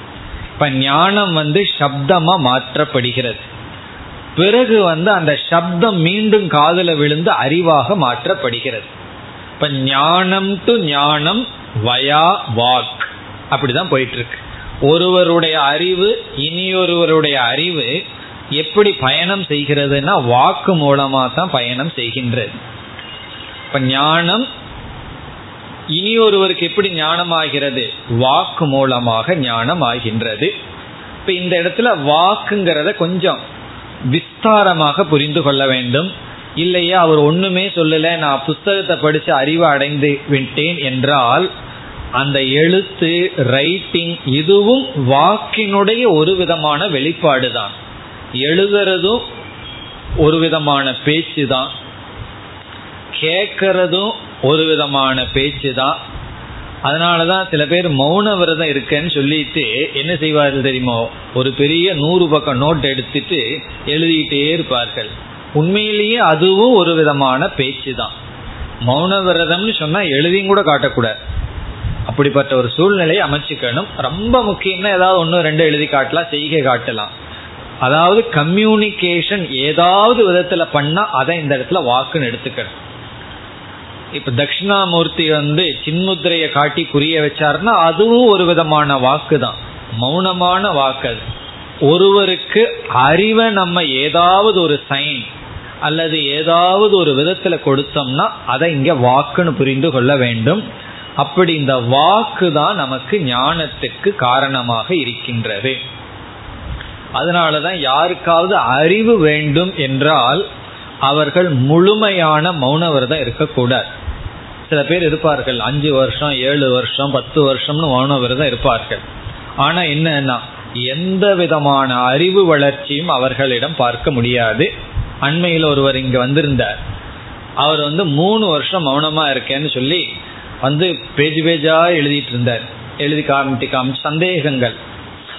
இப்ப ஞானம் வந்து சப்தமா மாற்றப்படுகிறது. பிறகு வந்து அந்த சப்தம் மீண்டும் காதுல விழுந்து அறிவாக மாற்றப்படுகிறது. இப்ப ஞானம் டு ஞானம் வயா வாக் அப்படிதான் போயிட்டு இருக்கு. ஒருவருடைய அறிவு இனியொருவருடைய அறிவு எப்படி பயணம் செய்கிறதுனா வாக்கு மூலமா தான் பயணம் செய்கின்றது. இப்ப ஞானம் இனியொருவருக்கு எப்படி ஞானம் ஆகிறது? வாக்கு மூலமாக ஞானம் ஆகின்றது. இப்ப இந்த இடத்துல வாக்குங்கிறத கொஞ்சம் விஸ்தாரமாக புரிந்து கொள்ள வேண்டும். இல்லையா அவர் ஒண்ணுமே சொல்லல, நான் புத்தகத்தை படிச்சு அறிவை அடைந்து விட்டேன் என்றால் அந்த எழுத்து, ரைட்டிங் இதுவும் வாக்கினுடைய ஒரு விதமான வெளிப்பாடு தான். எழுதுறதும் ஒரு விதமான பேச்சு தான், கேட்கறதும் ஒரு விதமான பேச்சு தான். அதனாலதான் சில பேர் மௌன விரதம் இருக்குன்னு சொல்லிட்டு என்ன செய்வார்கள் தெரியுமோ? ஒரு பெரிய நூறு பக்கம் நோட் எடுத்துட்டு எழுதிட்டே இருப்பார்கள். உண்மையிலேயே அதுவும் ஒரு விதமான பேச்சு தான். மௌன விரதம்னு சொன்னா எழுதியும் கூட காட்டக்கூடாது. அப்படிப்பட்ட ஒரு சூழ்நிலையை அமைச்சுக்கணும். ரொம்ப முக்கியம்னா ஏதாவது ஒன்று ரெண்டு எழுதி காட்டலாம், செய்கை காட்டலாம். அதாவது கம்யூனிகேஷன் ஏதாவது விதத்துல பண்ணா அதை இந்த இடத்துல வாக்குன்னு எடுத்துக்கணும். இப்ப தட்சிணாமூர்த்தி வந்து சின்முத்திரையை காட்டி புரிய வச்சாருன்னா அதுவும் ஒரு விதமான வாக்கு தான், மௌனமான வாக்கு. அது ஒருவருக்கு அறிவை நம்ம ஏதாவது ஒரு சைன் அல்லது ஏதாவது ஒரு விதத்துல கொடுத்தோம்னா அதை இங்க வாக்குன்னு புரிந்து கொள்ள வேண்டும். அப்படி இந்த வாக்கு தான் நமக்கு ஞானத்துக்கு காரணமாக இருக்கின்றது. அதனாலதான் யாருக்காவது அறிவு வேண்டும் என்றால் அவர்கள் முழுமையான மௌனவிரதம் இருக்கக்கூடாது. சில பேர் இருப்பார்கள் அஞ்சு வருஷம், ஏழு வருஷம், பத்து வருஷம்னு மௌனவிரதம் இருப்பார்கள். ஆனா என்னன்னா எந்த விதமான அறிவு வளர்ச்சியும் அவர்களிடம் பார்க்க முடியாது. அண்மையில் ஒருவர் இங்க வந்திருந்தார். அவர் வந்து மூணு வருஷம் மௌனமா இருக்கேன்னு சொல்லி வந்து பேஜ் பேஜா எழுதிட்டு இருந்தார். எழுதி காமிட்டு காமிச்சு சந்தேகங்கள்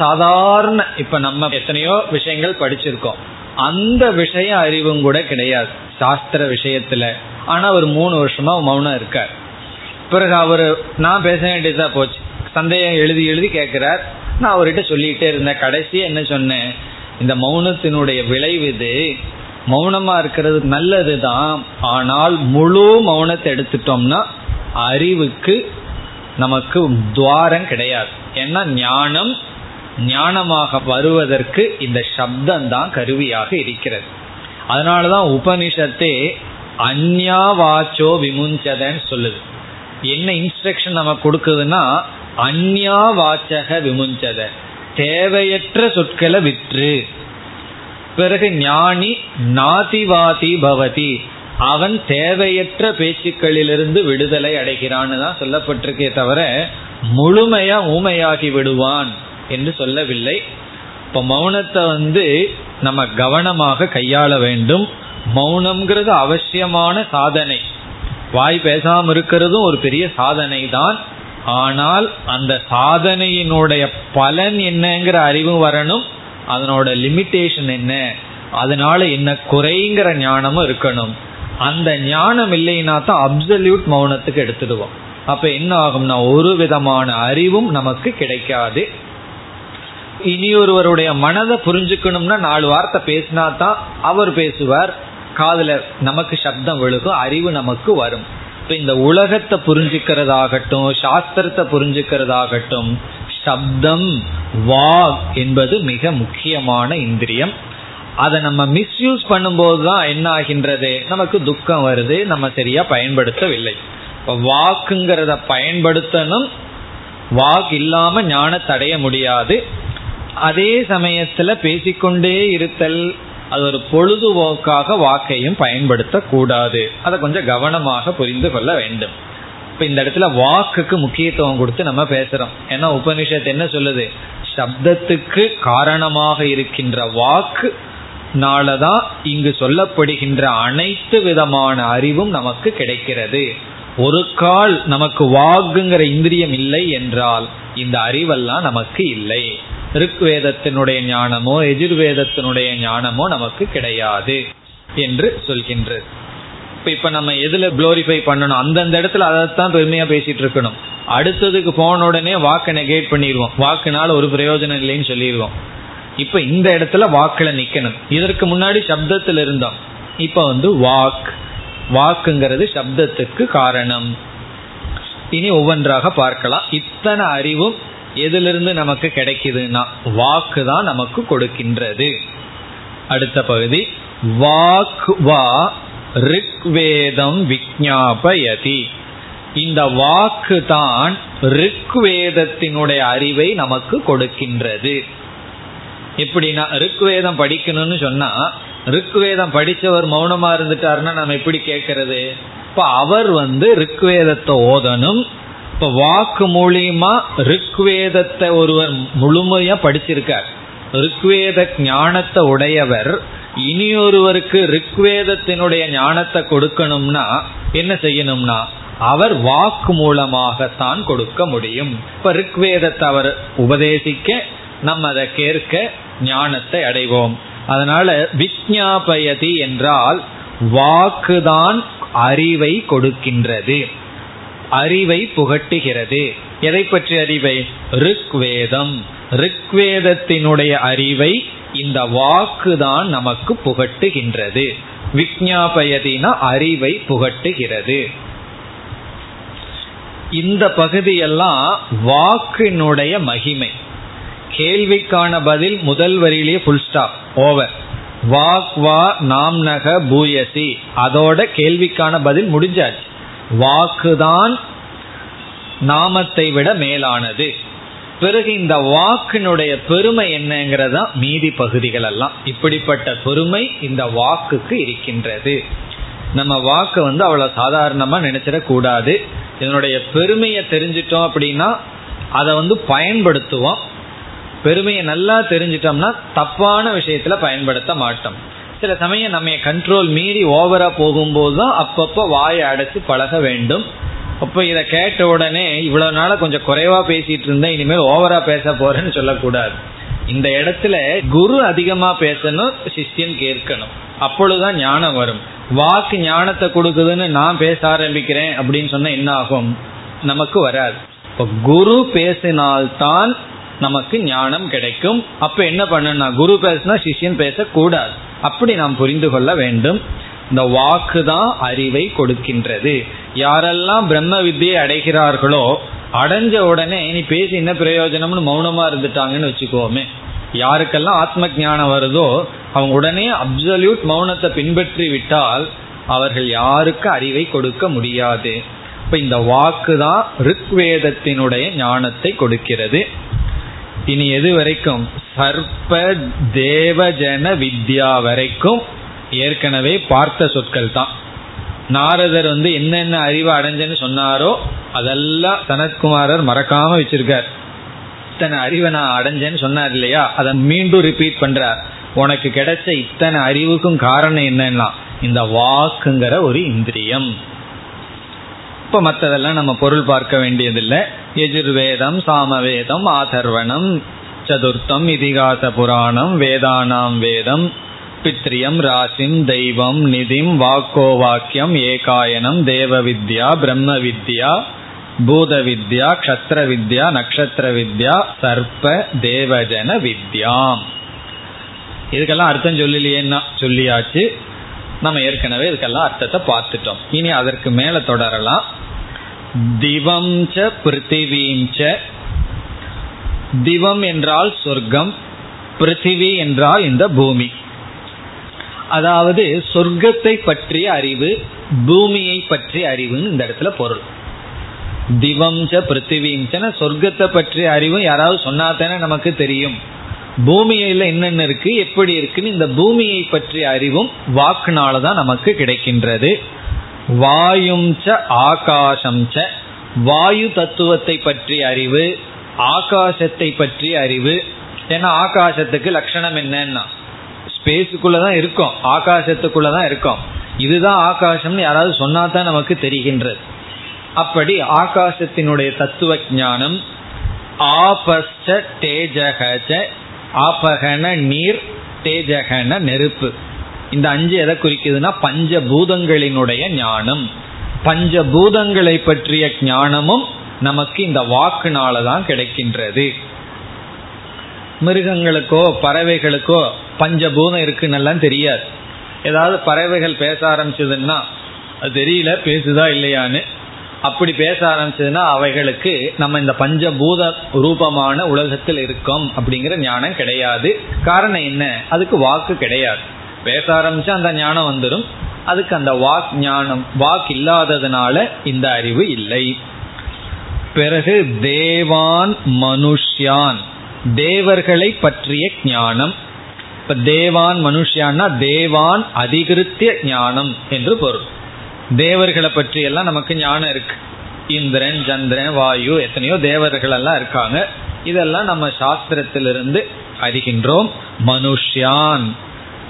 சாதாரண இப்ப நம்ம எத்தனையோ விஷயங்கள் படிச்சிருக்கோம், அந்த விஷய அறிவும் கூட கிடையாது சாஸ்திர விஷயத்துல. ஆனா அவர் மூணு வருஷமா மௌனம் இருக்கார். பிறகு அவரு நான் பேச வேண்டியதுதான் போச்சு, சந்தேகம் எழுதி எழுதி கேட்கிறார். நான் அவர்கிட்ட சொல்லிட்டே இருந்தேன். கடைசி என்ன சொன்னேன், இந்த மௌனத்தினுடைய விளைவு இது, மௌனமா இருக்கிறது நல்லதுதான், ஆனால் முழு மௌனத்தை எடுத்துட்டோம்னா அறிவுக்கு நமக்கு துவாரம் கிடையாது. ஏன்னா ஞானம் ஞானமாக வருவதற்கு இந்த சப்தம்தான் கருவியாக இருக்கிறது. அதனாலதான் உபனிஷத்தே அந்யாவாச்சோ விமுஞ்சதன்னு சொல்லுது. என்ன இன்ஸ்ட்ரக்ஷன் நம்ம கொடுக்குதுன்னா அந்யா வாச்சக விமுஞ்சத, தேவையற்ற சொற்களை விற்று. பிறகு ஞானி நாதிவாதி பவதி, அவன் தேவையற்ற பேச்சுக்களிலிருந்து விடுதலை அடைகிறான்னு தான் சொல்லப்பட்டிருக்கே தவிர முழுமையா ஊமையாகி விடுவான் என்று சொல்லவில்லை. இப்போ மௌனத்தை வந்து நம்ம கவனமாக கையாள வேண்டும். மௌனம்ங்கிறது அவசியமான சாதனை, வாய் பேசாமல் இருக்கிறதும் ஒரு பெரிய சாதனை தான். ஆனால் அந்த சாதனையினுடைய பலன் என்னங்கிற அறிவும் வரணும், அதனோட லிமிட்டேஷன் என்ன, அதனால என்ன குறைங்கிற ஞானமும் இருக்கணும். அந்த ஞானம் இல்லைன்னா தான் அப்சல்யூட் மௌனத்துக்கு எடுத்துடுவோம். அப்ப என்ன ஆகும்னா ஒரு விதமான அறிவும் நமக்கு கிடைக்காது. இனி ஒருவருடைய மனதை புரிஞ்சுக்கணும்னா நாலு வார்த்தை பேசினா தான் அவர் பேசுவார், காதுல நமக்கு சப்தம் விழுகும், அறிவு நமக்கு வரும். இப்ப இந்த உலகத்தை புரிஞ்சுக்கிறதாகட்டும் சாஸ்திரத்தை புரிஞ்சுக்கிறதாகட்டும் சப்தம் வாக் என்பது மிக முக்கியமான இந்திரியம். அதை நம்ம மிஸ்யூஸ் பண்ணும்போது தான் என்ன ஆகின்றது, நமக்கு துக்கம் வருது, நம்ம சரியா பயன்படுத்தவில்லை. இப்போ வாக்குங்கிறத பயன்படுத்தணும், வாக் இல்லாம ஞானத்தை அடைய முடியாது. அதே சமயத்துல பேசிக்கொண்டே இருத்தல், அது ஒரு பொழுதுபோக்காக வாக்கையும் பயன்படுத்த கூடாது. அதை கொஞ்சம் கவனமாக புரிந்து கொள்ள வேண்டும். இப்ப இந்த இடத்துல வாக்குக்கு முக்கியத்துவம் கொடுத்து நம்ம பேசுறோம். ஏன்னா உபனிஷத் என்ன சொல்லுது, சப்தத்துக்கு காரணமாக இருக்கின்ற வாக்கு நாலதான் இங்கு சொல்லப்படுகின்ற அனைத்து விதமான அறிவும் நமக்கு கிடைக்கிறது. ஒரு கால் நமக்கு வாக்குங்கிற இந்திரியம் இல்லை என்றால் இந்த அறிவெல்லாம் நமக்கு இல்லை. ருக்வேதத்தினுடைய ஞானமோ எஜுர்வேதத்தினுடைய ஞானமோ நமக்கு கிடையாது என்று சொல்கின்ற. இப்ப நம்ம எதுல குளோரிஃபை பண்ணணும், அந்தந்த இடத்துல அதைத்தான் பெருமையா பேசிட்டு இருக்கணும். அடுத்ததுக்கு போன உடனே வாக்கை நெகேட் பண்ணிடுவோம், வாக்குனால ஒரு பிரயோஜனம் இல்லைன்னு சொல்லிடுவோம். இப்ப இந்த இடத்துல வாக்குல நிக்கணும். இதற்கு முன்னாடி சப்தத்துல இருந்தோம், இப்ப வந்து வாக்கு வாக்குங்கிறது சப்தத்துக்கு காரணம். இனி ஒவ்வொன்றாக பார்க்கலாம். இத்தனை அறிவும் எதிலிருந்து நமக்கு கிடைக்குதுன்னா வாக்கு தான் நமக்கு கொடுக்கின்றது. அடுத்த பகுதி வாக் வா ரிக்வேதம் விஞ்ஞாபயதி, இந்த வாக்கு தான் ரிக்வேதத்தினுடைய அறிவை நமக்கு கொடுக்கின்றது. எப்படின்னா ரிக்வேதம் படிக்கணும்னு சொன்னா ரிக்வேதம் படிச்சவர் மௌனமா இருந்துட்டாருன்னா நம்ம எப்படி கேட்கறது? இப்ப அவர் வந்து ரிக்வேதத்தை ஓதணும். இப்ப வாக்கு மூலியமா ரிக்வேதத்தை ஒருவர் முழுமையா படிச்சிருக்கார், ரிக்வேத ஞானத்தை உடையவர். இனியொருவருக்கு ரிக்வேதத்தினுடைய ஞானத்தை கொடுக்கணும்னா என்ன செய்யணும்னா அவர் வாக்கு மூலமாகத்தான் கொடுக்க முடியும். இப்ப ரிக்வேதத்தை அவர் உபதேசிக்க நம்ம அதை கேட்க ஞானத்தை அடைவோம். அதனால விஞ்ஞாபயதி என்றால் வாக்குதான் அறிவை கொடுக்கின்றது, அறிவை புகட்டுகிறது. எதை பற்றிய அறிவை? ருக்வேதம், ருக்வேதத்தினுடைய அறிவை இந்த வாக்குதான் நமக்கு புகட்டுகின்றது. விஞ்ஞாபயதினா அறிவை புகட்டுகிறது. இந்த பகுதியெல்லாம் வாக்கினுடைய மகிமை. கேள்விக்கான பதில் முதல் வரியிலேயே ஃபுல் ஸ்டாப் ஓவர். வாக் வா நாம்நக பூயசி, அதோட கேள்விக்கான பதில் முடிஞ்சாச்சு. வாக்குதான் நாமத்தை விட மேலானது. பிறகு இந்த வாக்கினுடைய பெருமை என்னங்கிறதா மீதி பகுதிகள் எல்லாம். இப்படிப்பட்ட பெருமை இந்த வாக்குக்கு இருக்கின்றது. நம்ம வாக்கு வந்து அவ்வளவு சாதாரணமா நினைச்சிடக்கூடாது. இதனுடைய பெருமையை தெரிஞ்சிட்டோம் அப்படின்னா அதை வந்து பயன்படுத்துவோம். பெருமையை நல்லா தெரிஞ்சிட்டோம்னா தப்பான விஷயத்துல பயன்படுத்த மாட்டோம். சில சமயம் நம்ம கண்ட்ரோல் மீறி ஓவரா போகும்போது தான் அப்பப்ப வாயை அடைச்சு பழக வேண்டும். அப்போ இதை கேட்ட உடனே இவ்வளவு நாள கொஞ்சம் குறைவா பேசிட்டு இருந்தேன், இனிமேல் ஓவரா பேச போறேன்னு சொல்லக்கூடாது. இந்த இடத்துல குரு அதிகமா பேசணும், சிஷ்யன் கேட்கணும், அப்பொழுதுதான் ஞானம் வரும். வாக்கு ஞானத்தை கொடுக்குதுன்னு நான் பேச ஆரம்பிக்கிறேன் அப்படின்னு சொன்னா என்ன ஆகும்? நமக்கு வராது. இப்போ குரு பேசினால்தான் நமக்கு ஞானம் கிடைக்கும். அப்ப என்ன பண்ணா, குரு பேசினா சிஷ்யன் பேசக்கூடாது, அப்படி நாம் புரிந்து கொள்ள வேண்டும். இந்த வாக்கு தான் அறிவை கொடுக்கின்றது. யாரெல்லாம் பிரம்ம வித்தியை அடைகிறார்களோ, அடைஞ்ச உடனே நீ பேசி என்ன பிரயோஜனம்னு மௌனமா இருந்துட்டாங்கன்னு வச்சுக்கோமே. யாருக்கெல்லாம் ஆத்ம ஞானம் வருதோ அவங்க உடனே அப்சல்யூட் மௌனத்தை பின்பற்றி விட்டால் அவர்கள் யாருக்கு அறிவை கொடுக்க முடியாது. இப்ப இந்த வாக்கு தான் ருக்வேதத்தினுடைய ஞானத்தை கொடுக்கிறது. இனி எது வரைக்கும்? சர்ப்ப தேவஜன வித்யா வரைக்கும் ஏற்கனவே பார்த்த சொற்கள் தான். நாரதர் வந்து என்னென்ன அறிவு அடைஞ்சன்னு சொன்னாரோ அதெல்லாம் சனத்குமாரர் மறக்காம வச்சிருக்கார். இத்தனை அறிவை நான் அடைஞ்சேன்னு சொன்னார் இல்லையா, அதை மீண்டும் ரிப்பீட் பண்றார். உனக்கு கிடைச்ச இத்தனை அறிவுக்கும் காரணம் என்னன்னா இந்த வாக்குங்கிற ஒரு இந்திரியம். இப்ப மற்றதெல்லாம் நம்ம பொருள் பார்க்க வேண்டியதில்லை. யஜுர்வேதம், சாமவேதம், ஆதர்வணம், சதுர்த்தம், இதிகாச புராணம், வேதானாம் வேதம், பித்ரியம், ராசிம், தெய்வம், நிதிம், வாக்கோ வாக்கியம், ஏகாயனம், தேவ வித்யா, பிரம்ம வித்யா, பூத வித்யா, க்ஷத்ர வித்யா, நக்ஷத்திர வித்யா, சர்ப்ப தேவஜன வித்யாம். இதுக்கெல்லாம் அர்த்தம் சொல்லலையேன்னா சொல்லியாச்சு. நம்ம ஏற்கனவே இதுக்கெல்லாம் அர்த்தத்தை பார்த்துட்டோம். இனி அதற்கு மேல தொடரலாம். திவம் ச பிருத்திவீம் ச. திவம் என்றால் சொர்க்கம், பிருத்திவி என்றால் இந்த பூமி. அதாவது சொர்க்கத்தை பற்றிய அறிவு, பூமியை பற்றிய அறிவுன்னு இந்த இடத்துல பொருள். திவம் ச பிருத்திவீம் ச, சொர்க்கத்தை பற்றிய அறிவு யாராவது சொன்னா தானே நமக்கு தெரியும். பூமியில என்னென்ன இருக்கு, எப்படி இருக்குன்னு இந்த பூமியை பற்றிய அறிவும் வாக்குனால தான் நமக்கு கிடைக்கின்றது. வாயும் ச ஆகாசம் ச, வாயு தத்துவத்தை பற்றிய அறிவு, ஆகாசத்தை பற்றிய அறிவு. ஏன்னா ஆகாசத்துக்கு லட்சணம் என்னன்னா ஸ்பேஸுக்குள்ளதான் இருக்கும், ஆகாசத்துக்குள்ளதான் இருக்கும். இதுதான் ஆகாசம்னு யாராவது சொன்னா தான் நமக்கு தெரிகின்றது. அப்படி ஆகாசத்தினுடைய தத்துவ ஞானம். ஆபஸ்ச தேஜகச்ச, ஆபகன நீர், தேஜகன நெருப்பு. இந்த அஞ்சு எதை குறிக்குதுன்னா பஞ்சபூதங்களினுடைய ஞானம். பஞ்சபூதங்களை பற்றிய ஞானமும் நமக்கு இந்த வாக்குனால தான் கிடைக்கின்றது. மிருகங்களுக்கோ பறவைகளுக்கோ பஞ்சபூதம் இருக்குன்னெல்லாம் தெரியாது. ஏதாவது பறவைகள் பேச ஆரம்பிச்சதுன்னா அது தெரியல பேசுதா இல்லையான்னு. அப்படி பேச ஆரம்பிச்சதுன்னா அவைகளுக்கு நம்ம இந்த பஞ்சபூத ரூபமான உலகத்தில் இருக்கோம் அப்படிங்கிற ஞானம் கிடையாது. காரணம் என்ன? அதுக்கு வாக்கு கிடையாது. பேச ஆரம்பிச்சா அந்த ஞானம் வந்துடும். அதுக்கு அந்த வாக் ஞானம், வாக்கு இல்லாததுனால இந்த அறிவு இல்லை. பிறகு தேவான் மனுஷ்யான், தேவர்களை பற்றிய ஞானம். இப்ப தேவான் மனுஷ்யான்னா தேவான் அதிகிருத்திய ஞானம் என்று பொருள். தேவர்களை பற்றி எல்லாம் நமக்கு ஞானம் இருக்கு. இந்திரன், சந்திரன், வாயு, எத்தனையோ தேவர்கள் எல்லாம் இருக்காங்க. இதெல்லாம் நம்ம சாஸ்திரத்திலிருந்து அறிகின்றோம். மனுஷ்யான்,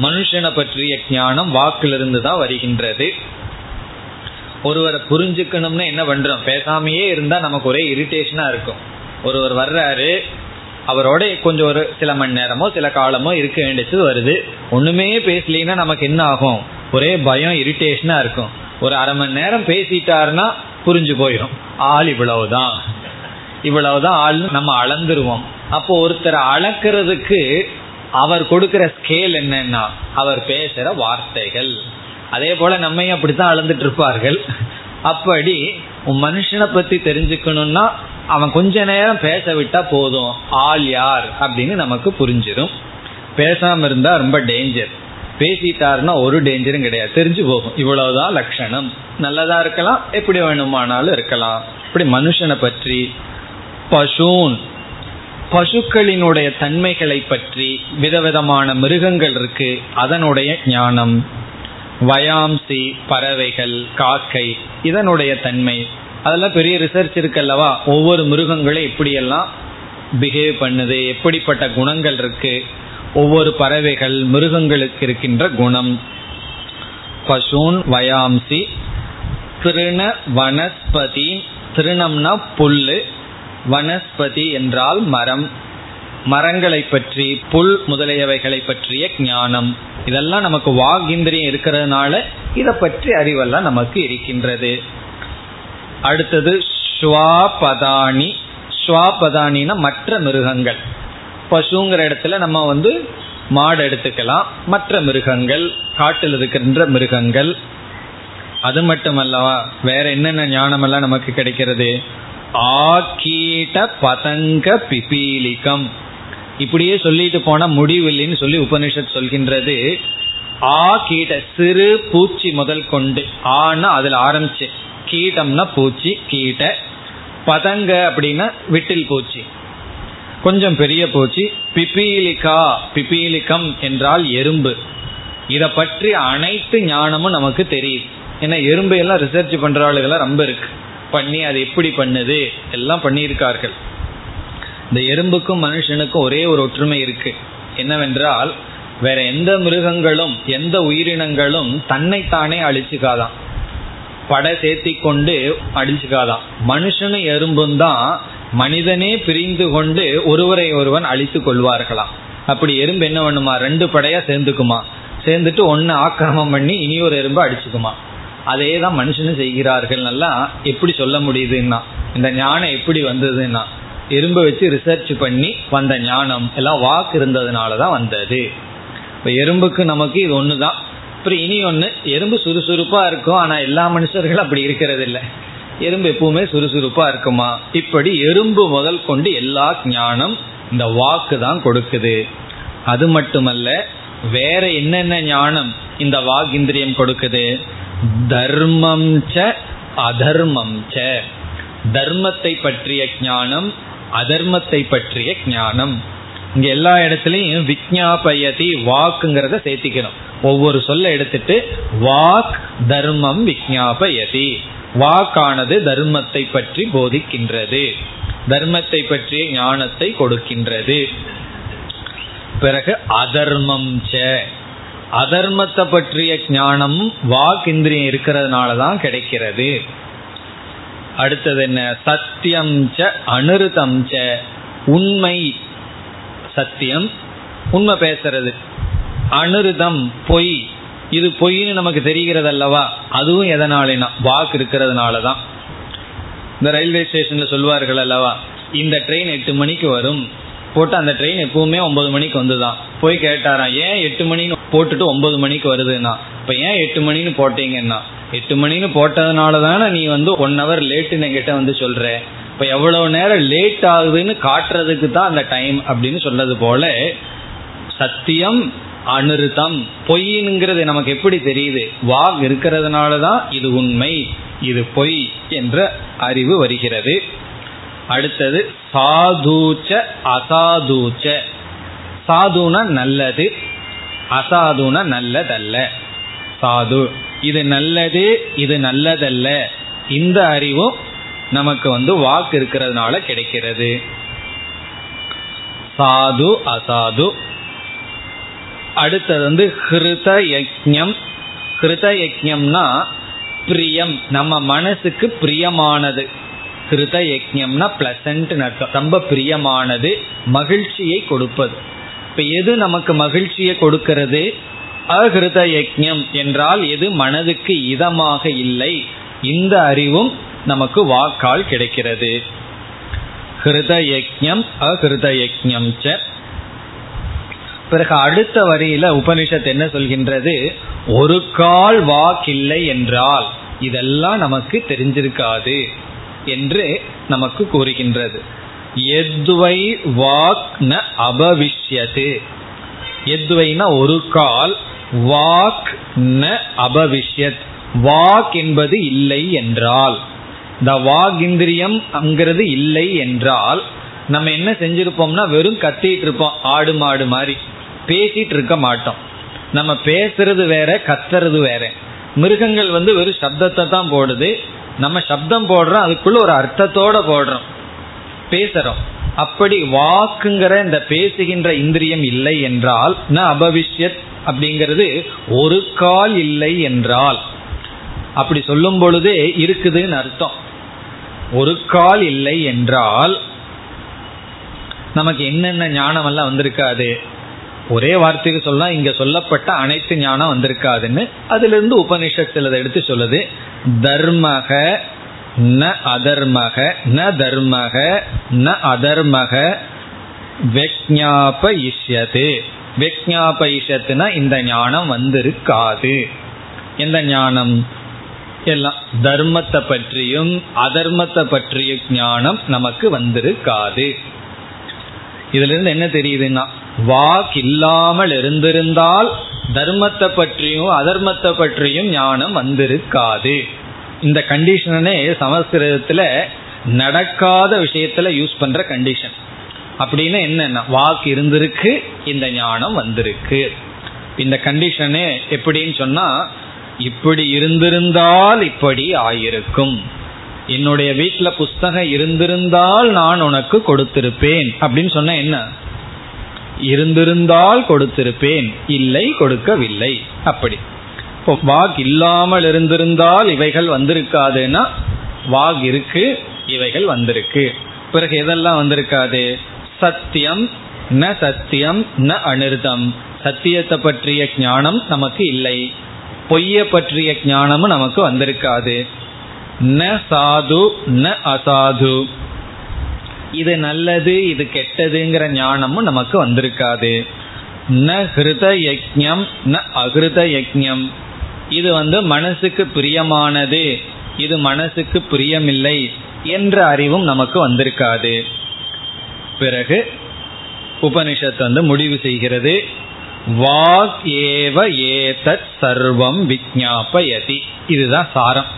மனுஷனை பற்றிய ஞானம் வாக்கிலிருந்து தான் வருகின்றது. ஒருவரை புரிஞ்சுக்கணும்னா என்ன பண்றோம்? பேசாமையே இருந்தா நமக்கு ஒரே இரிட்டேஷனா இருக்கும். ஒருவர் வர்றாரு, அவரோட கொஞ்சம் ஒரு சில மணி நேரமோ சில காலமோ இருக்க வேண்டியது வருது. ஒண்ணுமே பேசலீன்னா நமக்கு என்ன ஆகும்? ஒரே பயம், இரிட்டேஷனா இருக்கும். ஒரு அரை மணி நேரம் பேசிட்டாருன்னா புரிஞ்சு போயிடும், ஆள் இவ்வளவுதான் இவ்வளவுதான் ஆள் நம்ம அளந்துருவோம். அப்போ ஒருத்தரை அளக்கிறதுக்கு அவர் கொடுக்கிற ஸ்கேல் என்னன்னா அவர் பேசுற வார்த்தைகள். அதே போல நம்மையும் அப்படித்தான் அளந்துட்டு இருப்பார்கள். அப்படி மனுஷனை பத்தி தெரிஞ்சுக்கணும்னா அவன் கொஞ்ச நேரம் பேச விட்டா போதும், ஆள் யார் அப்படின்னு நமக்கு புரிஞ்சிடும். பேசாம இருந்தா ரொம்ப டேஞ்சர், பேசிட்டாருன்னா ஒரு டேஞ்சரும் கிடையாது, தெரிஞ்சு போகும். இவ்வளவுதான் லட்சணம். நல்லதா இருக்கலாம், எப்படி வேணுமானாலும் இருக்கலாம். இப்படி மனுஷனை பற்றி. பசூன், பசுக்களினுடைய தன்மைகளை பற்றி, விதவிதமான மிருகங்கள் இருக்கு அதனுடைய ஞானம். வயாம்சி, பறவைகள், காக்கை, இதனுடைய தன்மை. அதெல்லாம் பெரிய ரிசர்ச் இருக்குல்லவா, ஒவ்வொரு மிருகங்களும் எப்படியெல்லாம் பிஹேவ் பண்ணுது, எப்படிப்பட்ட குணங்கள் இருக்கு. ஒவ்வொரு பறவைகள் மிருகங்களுக்கு இருக்கின்ற குணம். பசூன் வயாம்சி, திருண வனஸ்பதி, திருணம்னா புல்லு, வனஸ்பதி என்றால் மரம், மரங்களை பற்றி புல் முதலியவைகளை பற்றிய ஞானம். இதெல்லாம் நமக்கு வாக் இந்திரியம் இருக்கிறதுனால இதை பற்றி அறிவெல்லாம் நமக்கு இருக்கின்றது. அடுத்தது ஸ்வாபதானி, ஸ்வாபதானின்னா மற்ற மிருகங்கள். பசுங்கிற இடத்துல நம்ம வந்து மாடு எடுத்துக்கலாம், மற்ற மிருகங்கள், காட்டில் இருக்கின்ற மிருகங்கள். அது மட்டுமல்லவா வேற என்னென்ன ஞானமெல்லாம் நமக்கு கிடைக்கிறது? ஆகீட பதங்க பிபீலிகம், இப்படியே சொல்லிட்டு போன முடிவில்லைன்னு சொல்லி உபனிஷத் சொல்கின்றது. ஆ கீட சிறு பூச்சி முதல் கொண்டு, ஆனா அதுல ஆரம்பிச்சு, கீட்டம்னா பூச்சி, கீட்ட பதங்க அப்படின்னா விட்டில் பூச்சி, கொஞ்சம் பெரிய பூச்சி, பிபீலிகா, பிபீலிகம் என்றால் எறும்பு. இதை பற்றி அனைத்து ஞானமும் நமக்கு தெரியும். ஏன்னா எறும்பு எல்லாம் ரிசர்ச் பண்ற ஆளுகள்லாம் ரொம்ப இருக்கு, பண்ணி அது எப்படி பண்ணுது எல்லாம் பண்ணியிருக்கார்கள். இந்த எறும்புக்கும் மனுஷனுக்கும் ஒரே ஒரு ஒற்றுமை இருக்கு, என்னவென்றால் வேற எந்த மிருகங்களும் எந்த உயிரினங்களும் தன்னைத்தானே அழிச்சுக்காதான், படை சேர்த்தி கொண்டு அழிச்சுக்காதான். மனுஷனும் எறும்பும் தான் மனிதனே பிரிந்து கொண்டு ஒருவரை ஒருவன் அழித்து கொள்வார்களாம். அப்படி எறும்பு என்ன பண்ணுமா, ரெண்டு படையா சேர்ந்துக்குமா, சேர்ந்துட்டு ஒன்னு ஆக்கிரமம் பண்ணி இனி ஒரு எறும்பு அடிச்சுக்குமா. அதே தான் மனுஷனும் செய்கிறார்கள். நல்லா எப்படி சொல்ல முடியுதுன்னா, இந்த ஞானம் எப்படி வந்ததுன்னா எறும்பை வச்சு ரிசர்ச் பண்ணி வந்த ஞானம், எல்லாம் வாக்கு இருந்ததுனால தான் வந்தது. இப்போ எறும்புக்கு நமக்கு இது ஒன்று தான். அப்புறம் இனி ஒன்று, எறும்பு சுறுசுறுப்பாக இருக்கும், ஆனால் எல்லா மனுஷர்களும் அப்படி இருக்கிறதில்ல. எறும்பு எப்பவுமே சுறுசுறுப்பாக இருக்குமா? இப்படி எறும்பு முதல் கொண்டு எல்லா ஞானம் இந்த வாக்கு தான் கொடுக்குது. அது மட்டுமல்ல, வேற என்னென்ன ஞானம் இந்த வாக் இந்திரியம் கொடுக்குது? தர்மம் ச அதர்மம் ச, தர்மத்தை பற்றிய ஞானம், அதர்மத்தை பற்றிய ஞானம். இங்க எல்லா இடத்துலையும் விஜ்ஞாபயதி வாக்குங்கிறத சேர்த்திக்கணும். ஒவ்வொரு சொல்ல எடுத்துட்டு வாக் தர்மம் விஜ்ஞாபயதி, வாக்கானது தர்மத்தை பற்றி போதிக்கின்றது, தர்மத்தை பற்றிய ஞானத்தை கொடுக்கின்றது. பிறகு அதர்மம் ச, அதர்மத்தை பற்றிய ஞானம் வாக் இந்திரியம் இருக்கிறதுனால தான் கிடைக்கிறது. அடுத்தது என்ன? சத்தியம் ச அனுருதம் ச, உண்மை சத்தியம், உண்மை பேசுறது. அனுருதம் பொய், இது பொய்ன்னு நமக்கு தெரிகிறது அல்லவா, அதுவும் எதனாலேனா வாக்கு இருக்கிறதுனால தான். இந்த ரயில்வே ஸ்டேஷன்ல சொல்வார்கள் அல்லவா, இந்த ட்ரெயின் எட்டு மணிக்கு வரும் போட்டு, அந்த ட்ரெயின் எப்பவுமே ஒன்பது மணிக்கு வந்துதான். போய் கேட்டாராம், ஏன் எட்டு மணின்னு போட்டுட்டு ஒன்பது மணிக்கு வருதுன்னா, இப்போ ஏன் எட்டு மணின்னு போட்டீங்கன்னா, எட்டு மணின்னு போட்டதுனால தானே நீ வந்து ஒன் ஹவர் லேட்டுன்னு என்கிட்ட வந்து சொல்கிற, இப்போ எவ்வளவு நேரம் லேட் ஆகுதுன்னு காட்டுறதுக்கு தான் அந்த டைம் அப்படின்னு சொன்னது போல, சத்தியம் அனுருத்தம் பொய்ங்கிறது நமக்கு எப்படி தெரியுது? வாக் இருக்கிறதுனால தான் இது உண்மை இது பொய் என்ற அறிவு வருகிறது. அடுத்தது சாதுச்ச அசாதுச்ச, சாதுனா நல்லது, அசாதுனா நல்லதல்ல. சாது இது நல்லது இது நல்லதல்ல, இந்த அறிவும் நமக்கு வந்து வாக்கு இருக்கிறதுனால கிடைக்கிறது. சாது அசாது. அடுத்தது வந்து ஹிருத யஜ்ஞம். ஹிருத யஜ்ஞம்னா பிரியம், நம்ம மனசுக்கு பிரியமானது. கிருத யஜ்ஞம்னா பிளசன்ட் அர்த்தம், ரொம்ப பிரியமானது, மகிழ்ச்சியை கொடுப்பது. இப்போ எது நமக்கு மகிழ்ச்சியை கொடுக்கிறது? அகிருத யஜ்ஞம் என்றால் எது மனதுக்கு இதமாக இல்லை, இந்த அறிவும் நமக்கு வாக்கால் கிடைக்கிறது. ஹிருத யஜ்ஞம் அகிருத யஜ்ஞம் ச. பிறகு அடுத்த வரியில உபனிஷத் என்ன சொல்கின்றது? ஒரு கால் வாக்கில்லை என்றால் இதெல்லாம் நமக்கு தெரிஞ்சிருக்காது என்று நமக்கு கூறுகின்றது. எதுவை வாக் ந அபவிஷ்யது, எதுவைனா ஒரு கால், வாக் ந அபவிஷ்யத், வாக் என்பது இல்லை என்றால், இந்த வாக் இந்திரியம் அங்கிறது இல்லை என்றால் நம்ம என்ன செஞ்சிருப்போம்னா வெறும் கத்திட்டு இருப்போம், ஆடு மாடு மாதிரி பேசிட்டு இருக்க மாட்டோம். நம்ம பேசுறது வேற கத்துறது வேற. மிருகங்கள் வந்து வெறும் சப்தத்தை தான் போடுது, நம்ம சப்தம் போடுறோம், அதுக்குள்ள ஒரு அர்த்தத்தோட போடுறோம். பேசுறோம். அப்படி வாக்குங்கிற இந்த பேசுகின்ற இந்திரியம் இல்லை என்றால், ந அபவிஷ்யத் அப்படிங்கிறது ஒரு கால் இல்லை என்றால், அப்படி சொல்லும் பொழுதே இருக்குதுன்னு அர்த்தம். ஒரு கால் இல்லை என்றால் நமக்கு என்னென்ன ஞானம் எல்லாம் வந்திருக்காது, ஒரே வார்த்தைக்கு சொன்னா இங்க சொல்லப்பட்ட அனைத்து ஞானம் வந்திருக்காதுன்னு. அதுல இருந்து உபனிஷத்துல எடுத்து சொல்லுது, தர்மக ந அதர்மக ந தர்மக ந அதர்மக விஜ்ஞாபயிஷ்யதே. விஜ்ஞாபயிஷ்யத்துனா இந்த ஞானம் வந்திருக்காது. எந்த ஞானம் எல்லாம் தர்மத்தை பற்றியும் அதர்மத்தை பற்றியும் ஞானம் நமக்கு வந்திருக்காது. இதுல இருந்து என்ன தெரியுதுன்னா, வாக்கு இல்லாமல் இருந்திருந்தால் தர்மத்தை பற்றியும் அதர்மத்தை பற்றியும் ஞானம் வந்திருக்காது. இந்த கண்டிஷனே சமஸ்கிருதத்துல நடக்காத விஷயத்துல யூஸ் பண்ற கண்டிஷன். அப்படின்னு என்னன்னா, வாக்கு இருந்திருக்கு, இந்த ஞானம் வந்திருக்கு. இந்த கண்டிஷனே எப்படின்னு சொன்னா, இப்படி இருந்திருந்தால் இப்படி ஆயிருக்கும், என்னுடைய வீட்டுல புஸ்தகம் இருந்திருந்தால் நான் உனக்கு கொடுத்திருப்பேன் அப்படின்னு சொன்ன என்ன, இருந்திருந்தால் கொடுத்திருப்பேன், இல்லை கொடுக்கவில்லை. அப்படி வாக் இல்லாமல் இருந்திருந்தால் இவைகள் வந்திருக்காதுன்னா, வாக் இருக்கு இவைகள் வந்திருக்கு. பிறகு எதெல்லாம் வந்திருக்காது, சத்தியம் ந சத்தியம் ந அனிர்தம், சத்தியத்தை பற்றிய ஞானம் நமக்கு இல்லை, பொய்ய பற்றிய ஞானமும் நமக்கு வந்திருக்காது. ந சாது ந அசாது, இது நல்லது இது கெட்டதுங்கிற ஞானமும் நமக்கு வந்திருக்காது. ந ஹிருத யஜ்ஞம் ந அஹிருத யஜ்ஞம், இது வந்து மனசுக்கு பிரியமானது இது மனசுக்கு பிரியமில்லை என்ற அறிவும் நமக்கு வந்திருக்காது. பிறகு உபனிஷத்து வந்து முடிவு செய்கிறது, வாக் ஏவ ஏதத் சர்வம் விஜ்ஞாபயதி. இதுதான் சாரம்.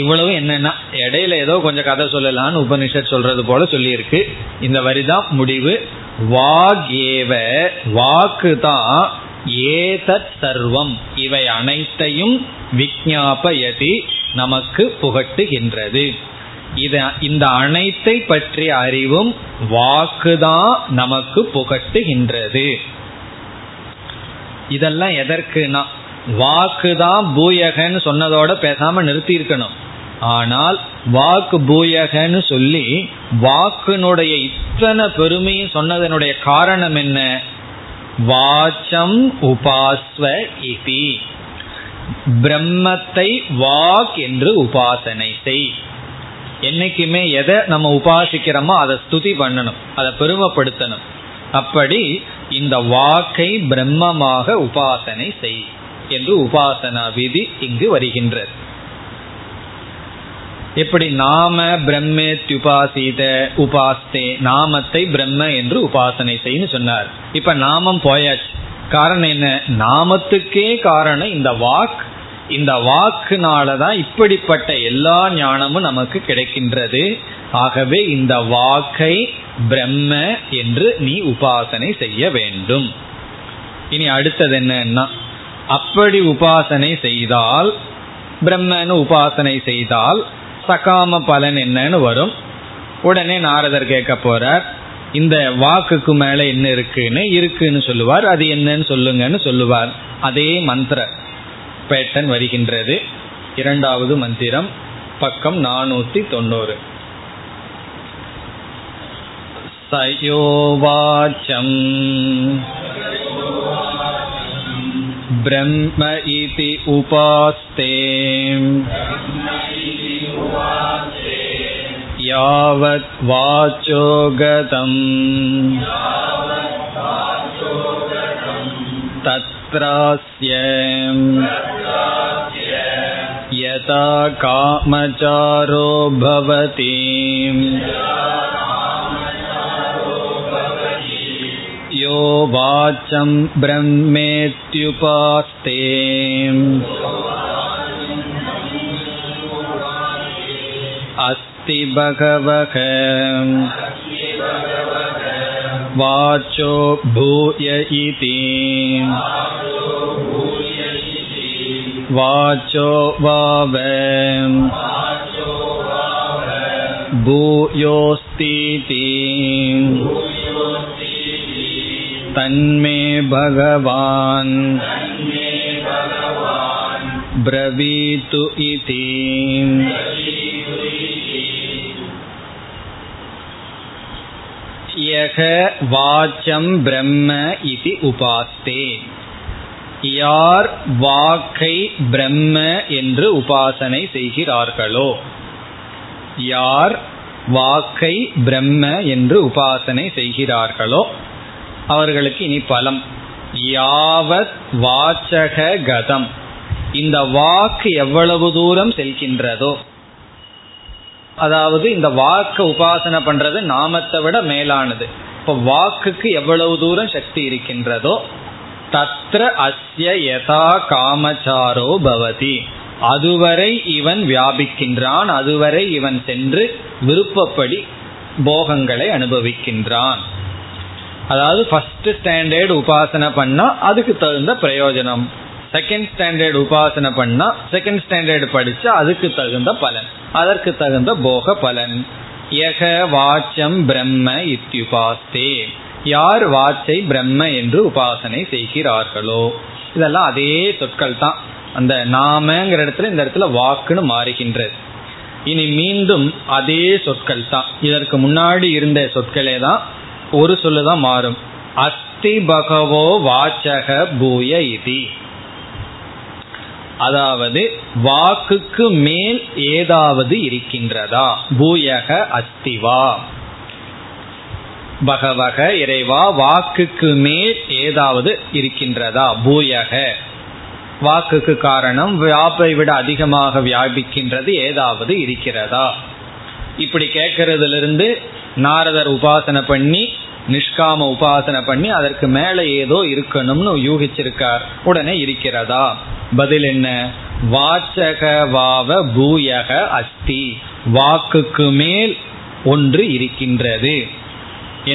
இவ்வளவு என்னன்னா, இடையில ஏதோ கொஞ்சம் கதை சொல்லலான்னு உபனிஷத் சொல்றது போல சொல்லியிருக்கு. இந்த வரிதான் முடிவு. வாக் ஏவ, வாக்கு தான், ஏதத் சர்வம் இவை அனைத்தையும் விஜ்ஞாபயதி நமக்கு புகட்டுகின்றது. இத இந்த அனைத்தை பற்றிய அறிவும் வாக்குதான் நமக்கு புகட்டுகின்றது. இதெல்லாம் எதற்குனா, வாக்குதான் பூயகன்னு சொன்னதோட பேசாம நிறுத்தி இருக்கணும். ஆனால் வாக்கு பூயகன்னு சொல்லி வாக்குனுடைய இத்தனை பெருமையும் சொன்னதனுடைய காரணம் என்ன, வாச்சம் உபாஸ்வ இதி, பிரம்மத்தை வாக் என்று உபாசனை செய். என்னைக்குமே எதை நம்ம உபாசிக்கிறோமோ அதை ஸ்துதி பண்ணணும், அதை பெருமைப்படுத்தணும். அப்படி இந்த வாக்கை பிரம்மமாக உபாசனை செய் என்று உபாசனா விதி இங்கு வருகின்றது. எப்படி நாம பிரம்மேத்யுபாசித உபாஸ்தே, நாமத்தை பிரம்ம என்று உபாசனை செய்னு சொன்னார். இப்ப நாமம் போயாச்சு. காரணம் என்ன, நாமத்துக்கே காரணம் இந்த வாக். இந்த வாக்குனாலதான் இப்படிப்பட்ட எல்லா ஞானமும் நமக்கு கிடைக்கின்றது. ஆகவே இந்த வாக்கை பிரம்ம என்று நீ உபாசனை செய்ய வேண்டும். இனி அடுத்தது என்னன்னா, அப்படி உபாசனை செய்தால், பிரம்மனு உபாசனை செய்தால் சகாம பலன் என்னன்னு வரும். உடனே நாரதர் கேட்க போறார், இந்த வாக்குக்கு மேல என்ன இருக்குன்னு இருக்குன்னு சொல்லுவார். அது என்னன்னு சொல்லுங்கன்னு சொல்லுவார். அதே மந்திர பேட்டன் வருகின்றது. இரண்டாவது மந்திரம், பக்கம் நானூத்தி தொண்ணூறு. சயோவாச்சம் பிரம்ம இதி உபாஸ்தே யாவத் வாசோகதம் தத்ராஸ்ய யதா காமச்சாரோ பவதி யோ வாசம் பிரம்மேத்யுபாஸ்தே. அஸ்தி பகவக வாசோ பூய இதி வாசோ வாவ பூயோஸ்தீதி தன்மே பகவான் பிரவீது இதி. யக வாச்சம் பிரம்ம இதி உபாஸ்தே, யார் வாக்கை பிரம்ம என்று உபாசனை செய்கிறார்களோ, யார் வாக்கை பிரம்ம என்று உபாசனை செய்கிறார்களோ அவர்களுக்கு இனி பலம். யாவத் வாச்சக கதம், இந்த வாக்கு எவ்வளவு தூரம் செல்கின்றதோ, அதாவது இந்த வாக்கு உபாசனை பண்றது நாமத்தை விட மேலானது. இப்போ வாக்குக்கு எவ்வளவு தூரம் சக்தி இருக்கின்றதோ, தத்ர அஸ்ய யதா காமச்சாரோ பவதி, அதுவரை இவன் வியாபிக்கின்றான், அதுவரை இவன் சென்று விருப்பப்படி போகங்களை அனுபவிக்கின்றான். அதாவது ஃபர்ஸ்ட் ஸ்டாண்டர்ட் உபாசனை பண்ணா அதுக்கு தகுந்த பிரயோஜனம், செகண்ட் ஸ்டாண்டர்ட் உபாசனை பண்ணா செகண்ட் ஸ்டாண்டர்டு படிச்சா அதுக்கு தகுந்த பலன், அதற்கு தகுந்த போக பலன். யக வாச்சம் பிரம்ம இத்யுபாஸ்தே, யார் வாச்சை பிரம்ம என்று உபாசனை செய்கிறார்களோ. இதெல்லாம் அதே சொற்கள் தான், அந்த நாமங்கிற இடத்துல இந்த இடத்துல வாக்குன்னு மாறுகின்றது. இனி மீண்டும் அதே சொற்கள் தான், இதற்கு முன்னாடி இருந்த சொற்களே தான், ஒரு சொல்லுதான் மாறும். அஸ்தி பகவோ வாச்சக பூய இதி, அதாவது வாக்குக்கு மேல் ஏதாவது இருக்கின்றதா. பூயக அஸ்திவா, பகவக இறைவா, வாக்குக்கு மேல் ஏதாவது இருக்கின்றதா. பூயக வாக்குக்கு காரணம், வியாபை விட அதிகமாக வியாபிக்கின்றது ஏதாவது இருக்கிறதா. இப்படி கேட்கறதுல இருந்து நாரதர் உபாசனை பண்ணி நிஷ்காம உபாசனை பண்ணி அதற்கு மேல ஏதோ இருக்கணும்னு யூகிச்சிருக்கார். உடனே இருக்கிறதா, பதில் என்ன, வாச்சக வாவ பூயக அஸ்தி, வாக்குக்கு மேல் ஒன்று இருக்கின்றது.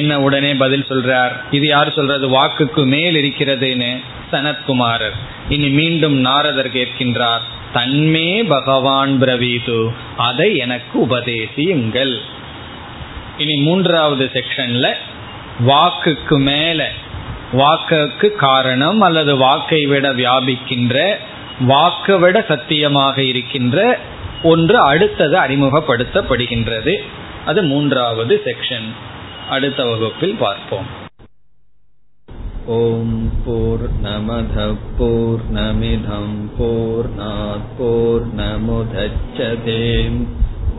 என்ன உடனே பதில் சொல்றார், இது யார் சொல்றது வாக்குக்கு மேல் இருக்கிறதுன்னு, சனத்குமாரர். இனி மீண்டும் நாரதர் கேட்கின்றார், தன்மே பகவான் பிரவீது, அதை எனக்கு உபதேசியுங்கள். இனி மூன்றாவது செக்ஷன்ல வாக்குக்கு மேல, வாக்குக்கு காரணம் அல்லது வாக்கை விட வியாபிக்கின்ற, வாக்கு விட சத்தியமாக இருக்கின்ற ஒன்று அடுத்தது அறிமுகப்படுத்தப்படுகின்றது. அது மூன்றாவது செக்ஷன். அடுத்த வகுப்பில் பார்ப்போம். ஓம் பூர்ணமத பூர்ணமிதம் பூர்ணாத் பூர்ணமுதச்யதே